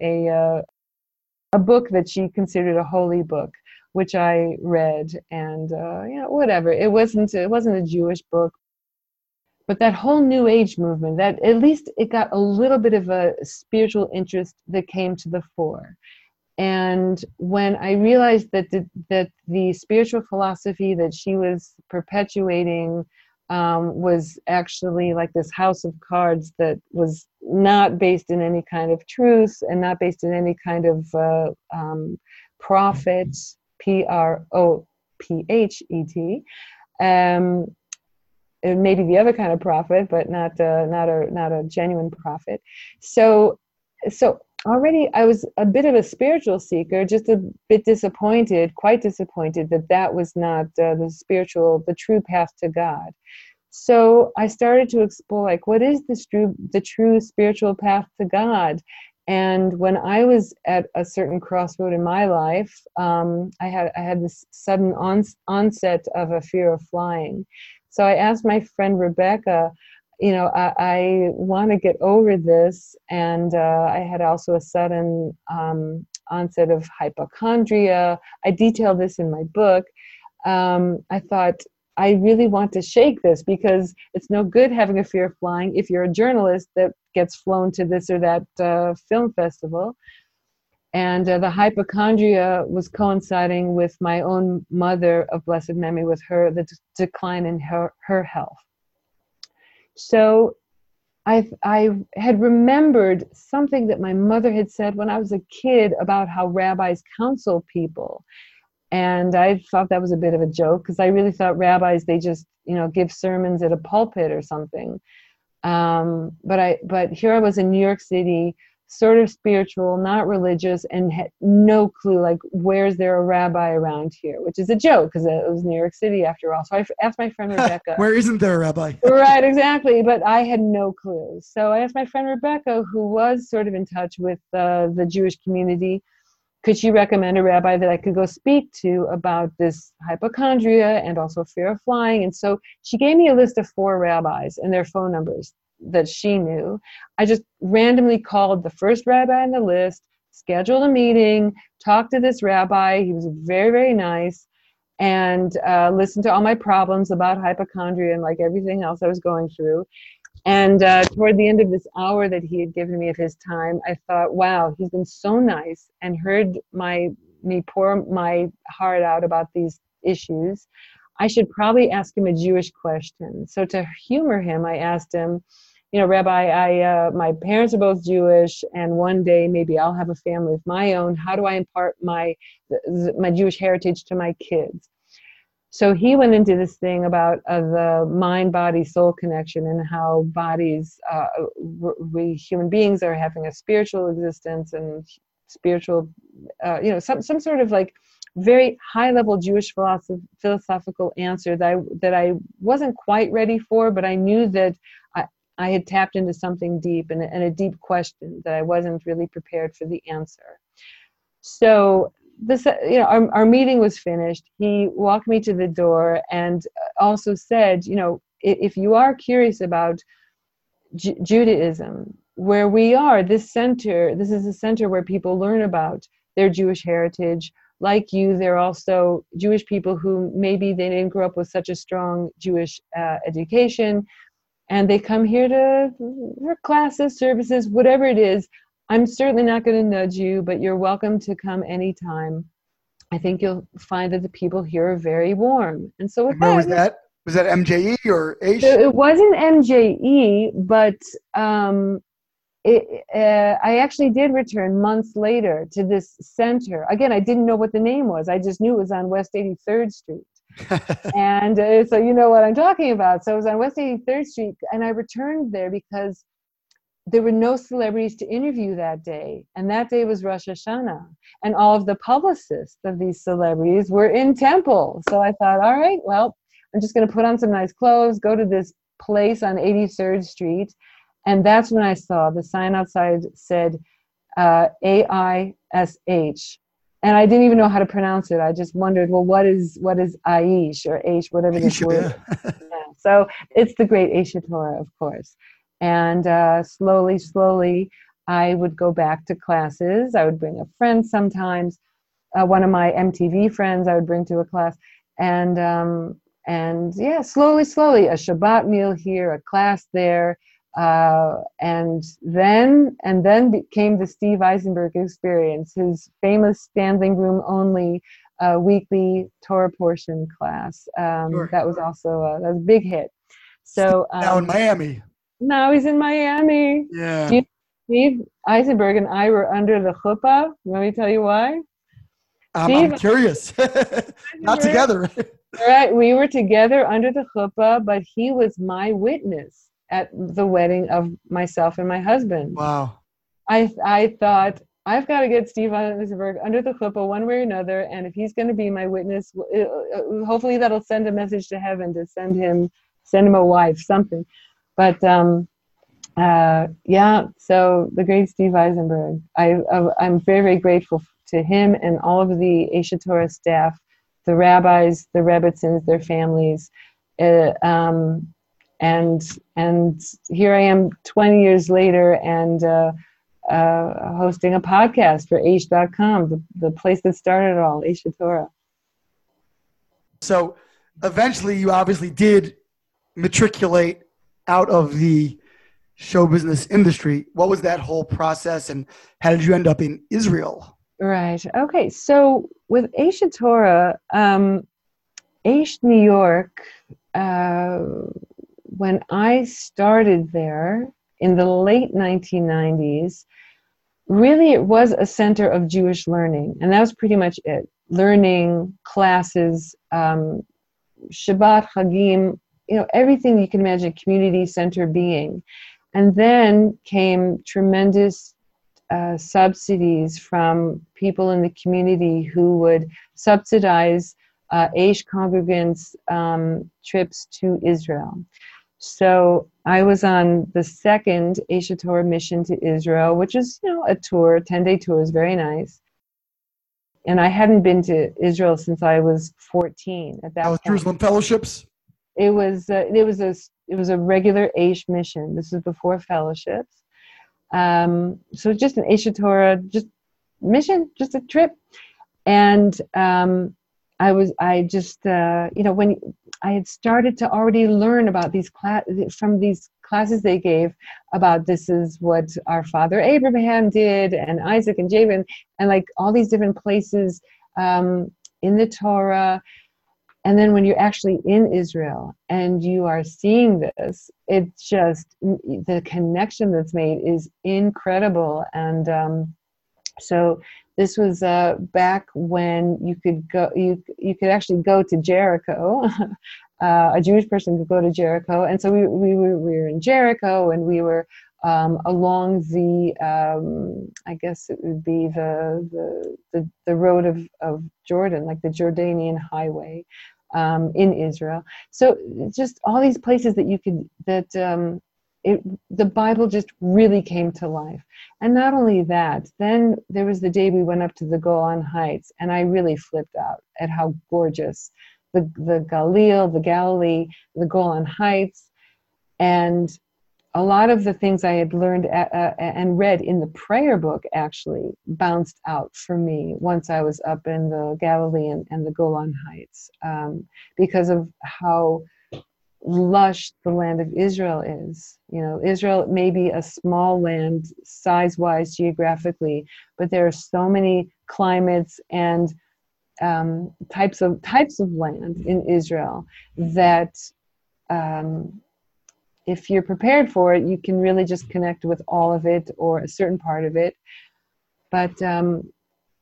a book that she considered a holy book, which I read, and whatever. It wasn't a Jewish book, but that whole New Age movement, that at least it got a little bit of a spiritual interest that came to the fore. And when I realized that the spiritual philosophy that she was perpetuating was actually like this house of cards that was not based in any kind of truth and not based in any kind of prophet, prophet, maybe the other kind of prophet, but not a genuine prophet. So already I was a bit of a spiritual seeker, just a bit disappointed, quite disappointed that was not the true path to God. So I started to explore, like, what is this the true spiritual path to God? And when I was at a certain crossroad in my life, I had this sudden onset of a fear of flying. So I asked my friend Rebecca you know, I want to get over this. And I had also a sudden onset of hypochondria. I detail this in my book. I thought, I really want to shake this, because it's no good having a fear of flying if you're a journalist that gets flown to this or that film festival. And the hypochondria was coinciding with my own mother of blessed memory, with her, the decline in her health. So I had remembered something that my mother had said when I was a kid about how rabbis counsel people. And I thought that was a bit of a joke, because I really thought rabbis, they just, you know, give sermons at a pulpit or something. But here I was in New York City, sort of spiritual, not religious, and had no clue, like, where's there a rabbi around here? Which is a joke, because it was New York City after all. So I asked my friend Rebecca. Where isn't there a rabbi? Right, exactly. But I had no clue. So I asked my friend Rebecca, who was sort of in touch with the Jewish community, could she recommend a rabbi that I could go speak to about this hypochondria and also fear of flying? And so she gave me a list of 4 rabbis and their phone numbers that she knew. I just randomly called the first rabbi on the list, scheduled a meeting, talked to this rabbi. He was very, very nice, and listened to all my problems about hypochondria and like everything else I was going through. And toward the end of this hour that he had given me of his time, I thought, wow, he's been so nice and heard me pour my heart out about these issues. I should probably ask him a Jewish question. So to humor him, I asked him, you know, Rabbi, my parents are both Jewish, and one day maybe I'll have a family of my own. How do I impart my Jewish heritage to my kids? So he went into this thing about the mind-body-soul connection and how bodies, we human beings are having a spiritual existence and spiritual, you know, some sort of like very high-level Jewish philosophical answer that I wasn't quite ready for, but I knew that I had tapped into something deep and a deep question that I wasn't really prepared for the answer. So this, you know, our meeting was finished. He walked me to the door and also said, you know, if you are curious about Judaism, where we are, this is a center where people learn about their Jewish heritage. Like you, they're also Jewish people who maybe they didn't grow up with such a strong Jewish education, and they come here for classes, services, whatever it is. I'm certainly not going to nudge you, but you're welcome to come anytime. I think you'll find that the people here are very warm. And so with that, was that MJE or Aish? So it wasn't MJE, but I actually did return months later to this center. Again, I didn't know what the name was. I just knew it was on West 83rd Street. And so you know what I'm talking about. So it was on West 83rd Street, and I returned there because there were no celebrities to interview that day. And that day was Rosh Hashanah. And all of the publicists of these celebrities were in Temple. So I thought, all right, well, I'm just going to put on some nice clothes, go to this place on 83rd Street. And that's when I saw the sign outside said AISH. And I didn't even know how to pronounce it. I just wondered, well, what is Aish or Aish, whatever this word is. Yeah. So it's the great Aish Torah, of course. And slowly, I would go back to classes. I would bring a friend sometimes, one of my MTV friends I would bring to a class. And yeah, slowly, a Shabbat meal here, a class there. And then came the Steve Eisenberg experience, his famous standing room only weekly Torah portion class. Sure. That was also that was a big hit. So now in Miami. Now he's in Miami. Yeah. Steve Eisenberg and I were under the chuppah. Let me tell you why. I'm curious. Not together. All right. We were together under the chuppah, but he was my witness at the wedding of myself and my husband. Wow. I thought, I've got to get Steve Eisenberg under the chuppah one way or another. And if he's going to be my witness, hopefully that'll send a message to heaven to send him a wife, something. But yeah, so the great Steve Eisenberg, I'm very, very grateful to him and all of the Aish Torah staff, the rabbis, the Rebbetzins, their families. And here I am 20 years later and hosting a podcast for Aish.com, the place that started it all, Aish Torah. So eventually you obviously did matriculate out of the show business industry. What was that whole process and how did you end up in Israel? Right. Okay. So with Aish Torah, Aish New York, when I started there in the late 1990s, really it was a center of Jewish learning. And that was pretty much it. Learning, classes, Shabbat, Chagim, you know, everything you can imagine, community center being. And then came tremendous subsidies from people in the community who would subsidize Aish congregants' trips to Israel. So I was on the second Aish Torah mission to Israel, which is, you know, a tour, 10-day tour, is very nice. And I hadn't been to Israel since I was 14. At that time, Jerusalem Fellowships. It was a regular Aish mission. This was before fellowships. So just an Aish Torah mission, just a trip, and when I had started to already learn about these from these classes they gave about this is what our father Abraham did and Isaac and Jacob and like all these different places in the Torah. And then when you're actually in Israel and you are seeing this, it's just the connection that's made is incredible. And so this was back when you could go, you could actually go to Jericho. A Jewish person could go to Jericho, and so we were in Jericho, and we were along the I guess it would be the road of Jordan, like the Jordanian highway in Israel. So just all these places that you could the Bible just really came to life. And not only that, then there was the day we went up to the Golan Heights, and I really flipped out at how gorgeous the Galilee, the Golan Heights, and a lot of the things I had learned and read in the prayer book actually bounced out for me once I was up in the Galilee and the Golan Heights, because of how lush the land of Israel is. You know, Israel may be a small land size-wise geographically, but there are so many climates and types of land in Israel that if you're prepared for it, you can really just connect with all of it or a certain part of it. But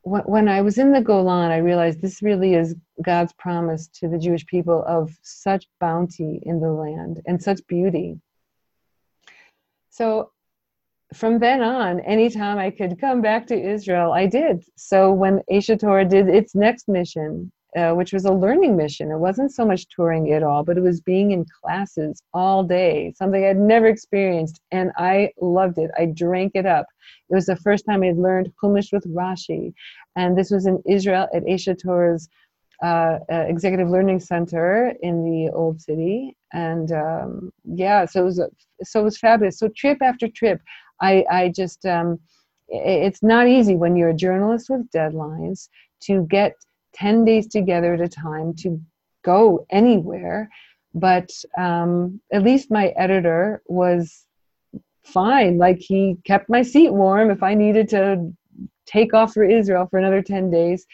when I was in the Golan, I realized this really is God's promise to the Jewish people of such bounty in the land and such beauty. So from then on, anytime I could come back to Israel, I did. So when Aish Torah did its next mission, which was a learning mission, it wasn't so much touring at all, but it was being in classes all day, something I'd never experienced, and I loved it. I drank it up. It was the first time I'd learned Chumash with Rashi, and this was in Israel at Aish Torah's Executive Learning Center in the Old City, and so it was fabulous. So trip after trip, I just it's not easy when you're a journalist with deadlines to get 10 days together at a time to go anywhere, but at least my editor was fine. Like, he kept my seat warm if I needed to take off for Israel for another 10 days.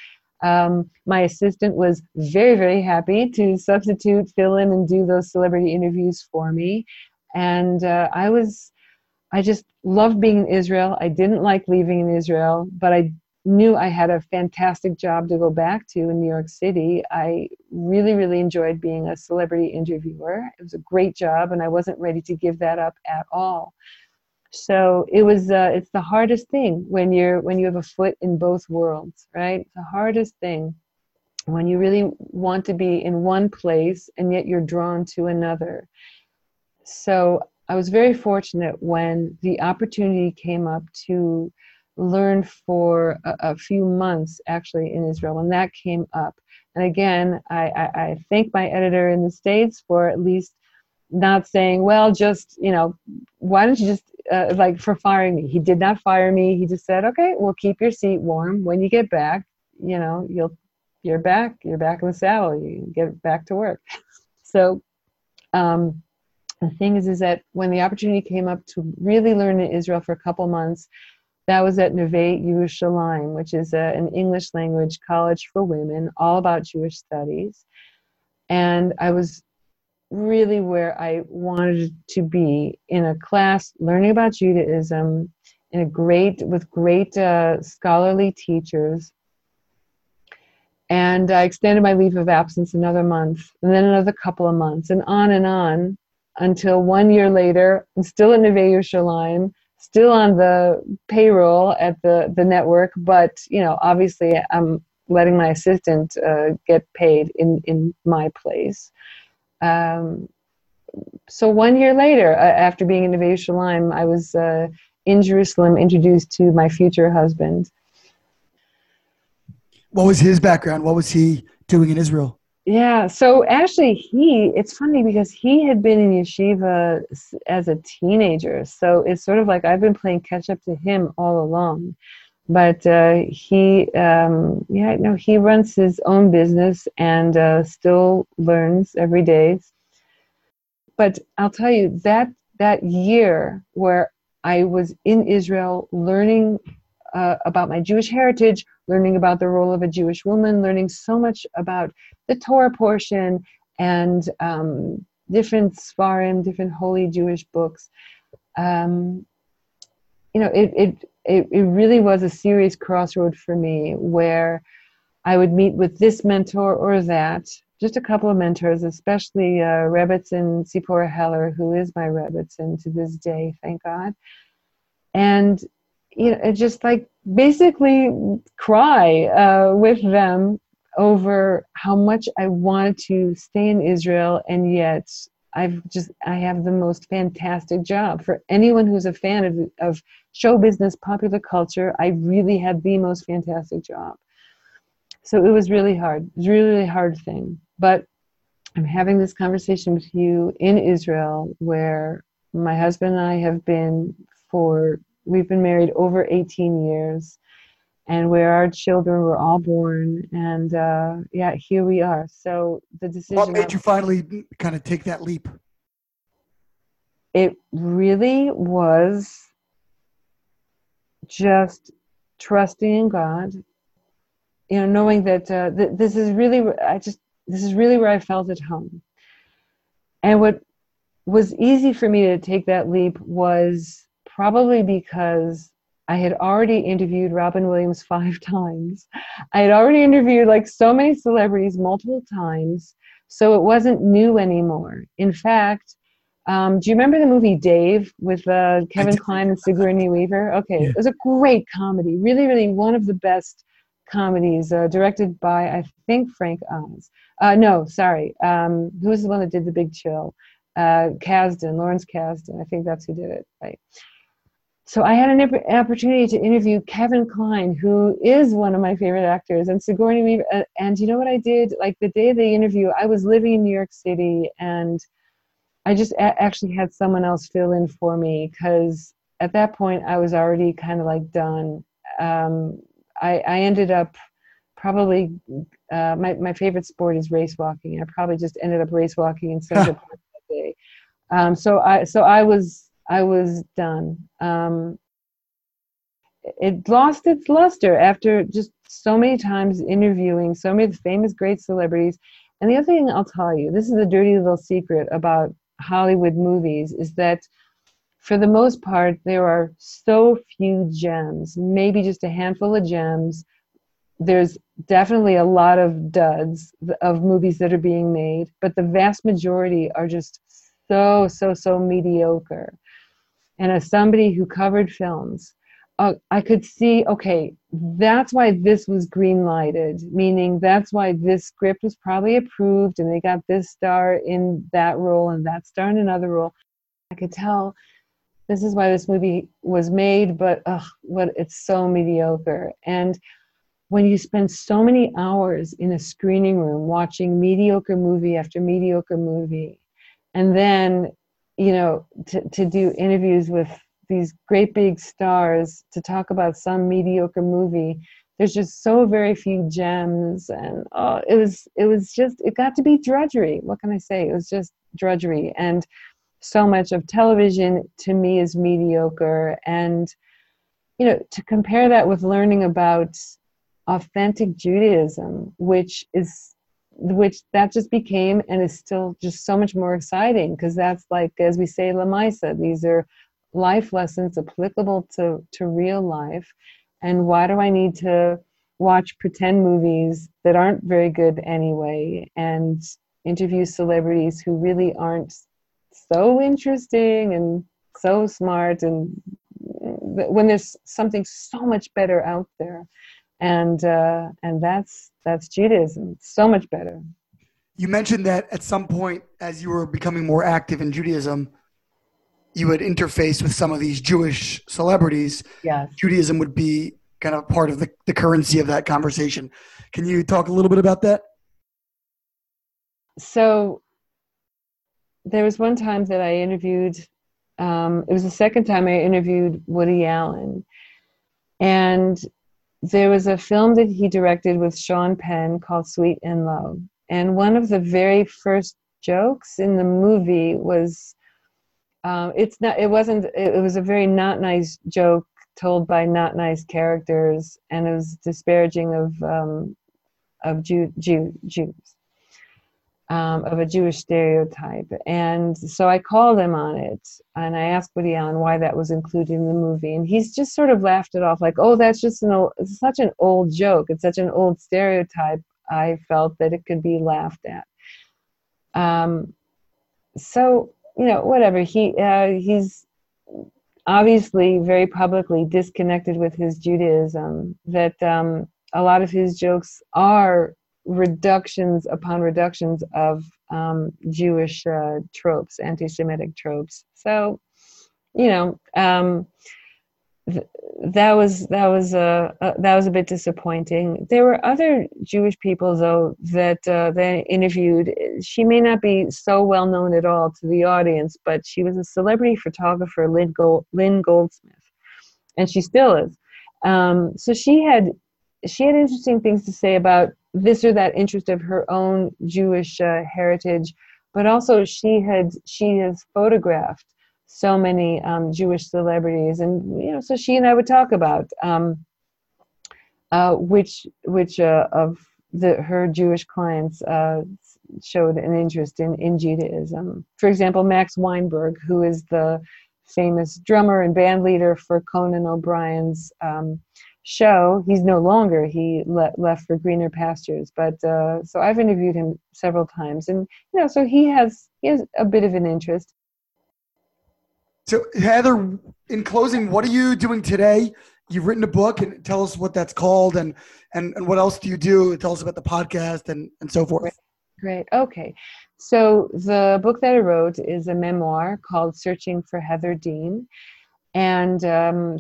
My assistant was very, very happy to substitute, fill in, and do those celebrity interviews for me. And I just loved being in Israel. I didn't like leaving in Israel, but I knew I had a fantastic job to go back to in New York City. I really, really enjoyed being a celebrity interviewer. It was a great job, and I wasn't ready to give that up at all. So it was. It's the hardest thing when you have a foot in both worlds, right? The hardest thing when you really want to be in one place and yet you're drawn to another. So I was very fortunate when the opportunity came up to learn for a few months actually in Israel. When that came up, and again, I thank my editor in the States for at least not saying, well, just, you know, why don't you just, like for firing me. He did not fire me. He just said, okay, well, keep your seat warm. When you get back, you know, you're back in the saddle. You get back to work. So the thing is that when the opportunity came up to really learn in Israel for a couple months, that was at Neve Yerushalayim, which is an English language college for women, all about Jewish studies. And I was really where I wanted to be, in a class learning about Judaism, with great scholarly teachers. And I extended my leave of absence another month, and then another couple of months, and on, until 1 year later, I'm still at Neve Yerushalayim, still on the payroll at the network, but, you know, obviously I'm letting my assistant get paid in my place. So 1 year later, after being in Neve Yerushalayim, I was in Jerusalem, introduced to my future husband. What was his background? What was he doing in Israel? Yeah, so actually it's funny because he had been in yeshiva as a teenager. So it's sort of like I've been playing catch up to him all along. But he runs his own business and still learns every day. But I'll tell you, that year where I was in Israel learning about my Jewish heritage, learning about the role of a Jewish woman, learning so much about the Torah portion and different Sfarim, different holy Jewish books. It really was a serious crossroad for me, where I would meet with this mentor or that, just a couple of mentors, especially Rebbetzin Tziporah Heller, who is my Rebbetzin to this day, thank God. And you know, it just like basically cry with them over how much I wanted to stay in Israel, and yet I have the most fantastic job. For anyone who's a fan of show business, popular culture, I really had the most fantastic job. So it was really hard. It was a really hard thing. But I'm having this conversation with you in Israel, where my husband and I have been we've been married over 18 years, and where our children were all born, and here we are. So the decision. What made you finally kind of take that leap? It really was just trusting in God, you know, knowing that this is really where I felt at home. And what was easy for me to take that leap was probably because I had already interviewed Robin Williams 5 times. I had already interviewed like so many celebrities multiple times. So it wasn't new anymore. In fact, do you remember the movie Dave with Kevin Kline and Sigourney Weaver? Okay, yeah. It was a great comedy. Really, really one of the best comedies, directed by, I think, Frank Oz. Who was the one that did The Big Chill? Lawrence Kasdan. I think that's who did it, right? So I had an opportunity to interview Kevin Kline, who is one of my favorite actors, and Sigourney Weaver. And you know what I did? Like the day of the interview, I was living in New York City, and I just actually had someone else fill in for me, because at that point I was already kind of like done. I ended up probably, my favorite sport is race walking. I probably just ended up race walking in Central Park that day. So I was done. It lost its luster after just so many times interviewing so many famous, great celebrities. And the other thing I'll tell you, this is a dirty little secret about Hollywood movies, is that for the most part, there are so few gems, maybe just a handful of gems. There's definitely a lot of duds of movies that are being made, but the vast majority are just so mediocre. And as somebody who covered films, I could see, okay, that's why this was green-lighted, meaning that's why this script was probably approved and they got this star in that role and that star in another role. I could tell this is why this movie was made, but it's so mediocre. And when you spend so many hours in a screening room watching mediocre movie after mediocre movie, And then, you know, to do interviews with these great big stars to talk about some mediocre movie. There's just so very few gems, and it got to be drudgery. What can I say? It was just drudgery, and so much of television to me is mediocre. And, you know, to compare that with learning about authentic Judaism, which that just became and is still just so much more exciting, because that's, like, as we say, Lamaisa, these are life lessons applicable to real life. And why do I need to watch pretend movies that aren't very good anyway, and interview celebrities who really aren't so interesting and so smart, and when there's something so much better out there? And that's Judaism. It's so much better. You mentioned that at some point, as you were becoming more active in Judaism, you would interface with some of these Jewish celebrities. Yes. Judaism would be kind of part of the currency of that conversation. Can you talk a little bit about that? So there was one time that I interviewed, it was the second time I interviewed Woody Allen. And there was a film that he directed with Sean Penn called Sweet and Low. And one of the very first jokes in the movie was, it was a very not nice joke told by not nice characters, and it was disparaging of Jews, of a Jewish stereotype. And so I called him on it, and I asked Woody Allen why that was included in the movie. And he's just sort of laughed it off, like, oh, that's just it's such an old joke. It's such an old stereotype. I felt that it could be laughed at. So, you know, whatever. He's obviously very publicly disconnected with his Judaism, that a lot of his jokes are reductions upon reductions of Jewish tropes, anti-Semitic tropes. So, you know, that was a bit disappointing. There were other Jewish people, though, that they interviewed. She may not be so well known at all to the audience, but she was a celebrity photographer, Lynn Goldsmith, and she still is. So she had interesting things to say about this or that interest of her own Jewish heritage, but also she has photographed so many Jewish celebrities, and, you know, so she and I would talk about which of her Jewish clients showed an interest in Judaism. For example, Max Weinberg, who is the famous drummer and band leader for Conan O'Brien's show. He's no longer, he left for greener pastures, but so I've interviewed him several times, and, you know, so he has a bit of an interest. So, Heather, in closing, what are you doing today? You've written a book, and tell us what that's called, and what else do you do? Tell us about the podcast and so forth. Great. Okay. So the book that I wrote is a memoir called Searching for Heather Dean. And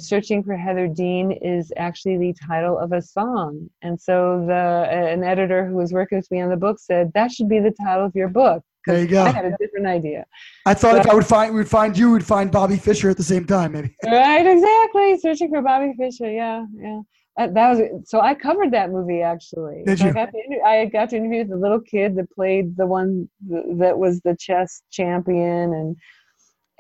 Searching for Heather Dean is actually the title of a song. And so an editor who was working with me on the book said, that should be the title of your book. There you go. I had a different idea. I thought if I would we'd find Bobby Fischer at the same time, maybe. Right, exactly. Searching for Bobby Fischer. Yeah. So I covered that movie, actually. Did you? I got to interview the little kid that played the one that was the chess champion,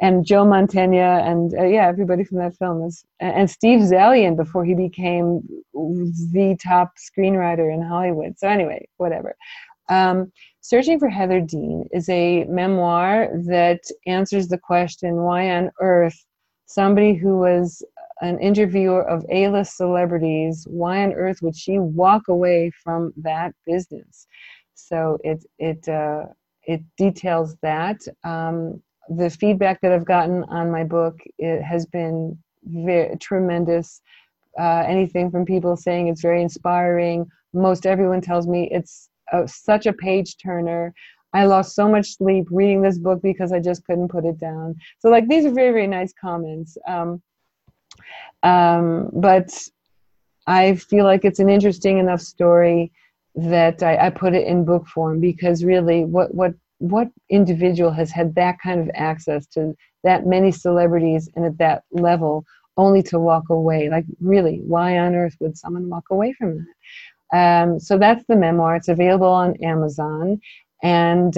and Joe Mantegna, and everybody from that film is, and Steve Zalian before he became the top screenwriter in Hollywood. So anyway, whatever. Searching for Heather Dean is a memoir that answers the question, why on earth somebody who was an interviewer of A-list celebrities, why on earth would she walk away from that business? So it details that. The feedback that I've gotten on my book, it has been very tremendous. Anything from people saying it's very inspiring. Most everyone tells me it's such a page turner. I lost so much sleep reading this book because I just couldn't put it down. So, like, these are very, very nice comments. But I feel like it's an interesting enough story that I put it in book form, because really what what individual has had that kind of access to that many celebrities and at that level only to walk away? Like, really, why on earth would someone walk away from that? So that's the memoir. It's available on Amazon, and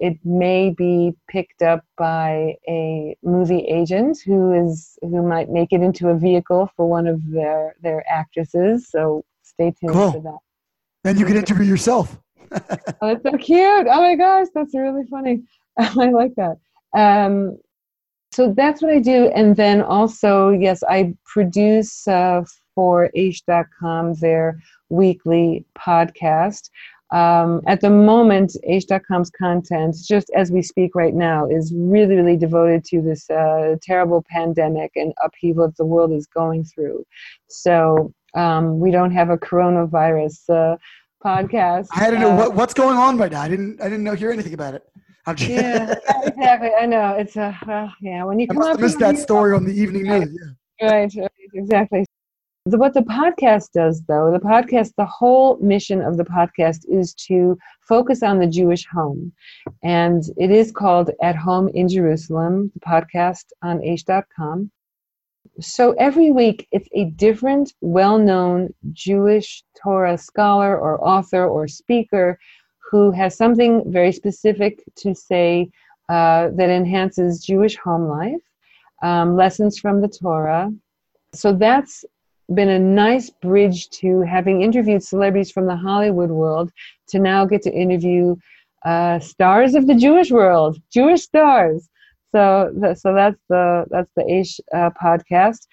it may be picked up by a movie agent who might make it into a vehicle for one of their actresses. So stay tuned for that. Then you can interview yourself. Oh, that's so cute. Oh my gosh, that's really funny. I like that. So that's what I do. And then also, yes, I produce for Aish.com their weekly podcast. At the moment, Aish.com's content, just as we speak right now, is really, really devoted to this terrible pandemic and upheaval that the world is going through. So we don't have a coronavirus podcast. I don't know what's going on right now. I didn't hear anything about it. Yeah, exactly. I know. It's a yeah. When you come up, I missed that story on the evening news. Yeah. Right. Exactly. What the podcast does, though, the whole mission of the podcast is to focus on the Jewish home. And it is called At Home in Jerusalem, the podcast on Aish.com. So every week, it's a different, well-known Jewish Torah scholar or author or speaker who has something very specific to say that enhances Jewish home life, lessons from the Torah. So that's been a nice bridge to having interviewed celebrities from the Hollywood world to now get to interview stars of the Jewish world, Jewish stars. So that's the Aish podcast.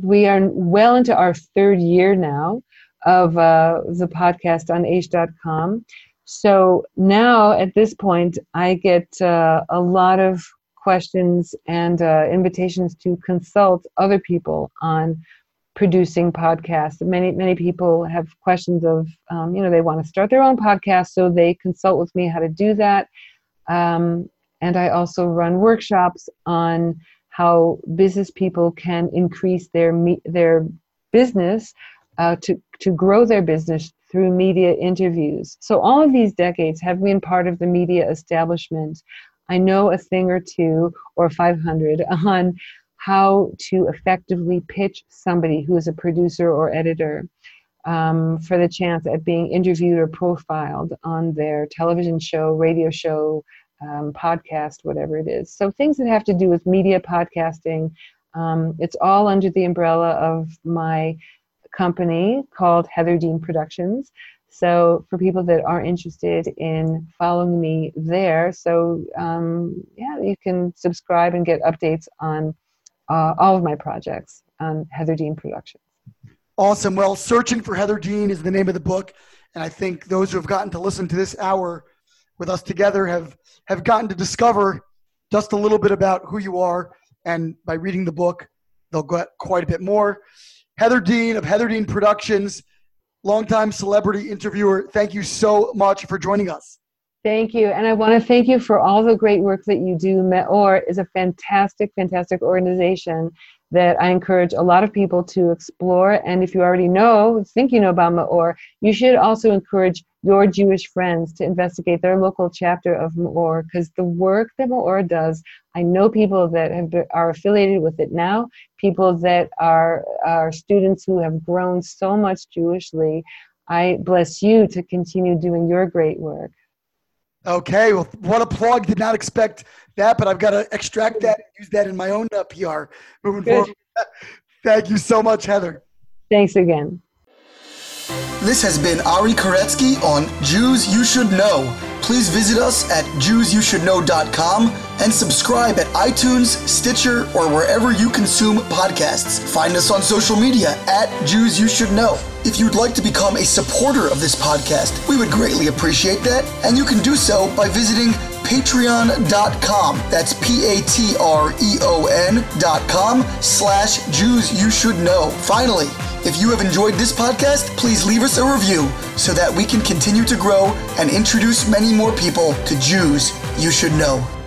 We are well into our third year now of the podcast on Aish.com. So now at this point, I get a lot of questions and invitations to consult other people on producing podcasts. Many people have questions of, they want to start their own podcast, so they consult with me how to do that. And I also run workshops on how business people can increase their business to grow their business through media interviews. So all of these decades have been part of the media establishment. I know a thing or two or 500 on how to effectively pitch somebody who is a producer or editor for the chance at being interviewed or profiled on their television show, radio show, podcast, whatever it is. So things that have to do with media podcasting, it's all under the umbrella of my company called Heather Dean Productions. So for people that are interested in following me there, you can subscribe and get updates on all of my projects on Heather Dean Productions. Awesome. Well, Searching for Heather Dean is the name of the book. And I think those who have gotten to listen to this hour with us together have gotten to discover just a little bit about who you are. And by reading the book, they'll get quite a bit more. Heather Dean of Heather Dean Productions, longtime celebrity interviewer, thank you so much for joining us. Thank you. And I want to thank you for all the great work that you do. Meor is a fantastic, fantastic organization that I encourage a lot of people to explore. And if you already think you know about Meor, you should also encourage your Jewish friends to investigate their local chapter of Meor, because the work that Meor does, I know people that are affiliated with it now, people that are students who have grown so much Jewishly. I bless you to continue doing your great work. Okay, well, what a plug. Did not expect that, but I've got to extract that and use that in my own PR moving forward. Thank you so much, Heather. Thanks again. This has been Ari Koretsky on Jews You Should Know. Please visit us at JewsYouShouldKnow.com and subscribe at iTunes, Stitcher, or wherever you consume podcasts. Find us on social media at Jews You Should Know. If you'd like to become a supporter of this podcast, we would greatly appreciate that. And you can do so by visiting Patreon.com. That's patreon.com/Jews You Should Know. Finally, if you have enjoyed this podcast, please leave us a review so that we can continue to grow and introduce many more people to Jews You Should Know.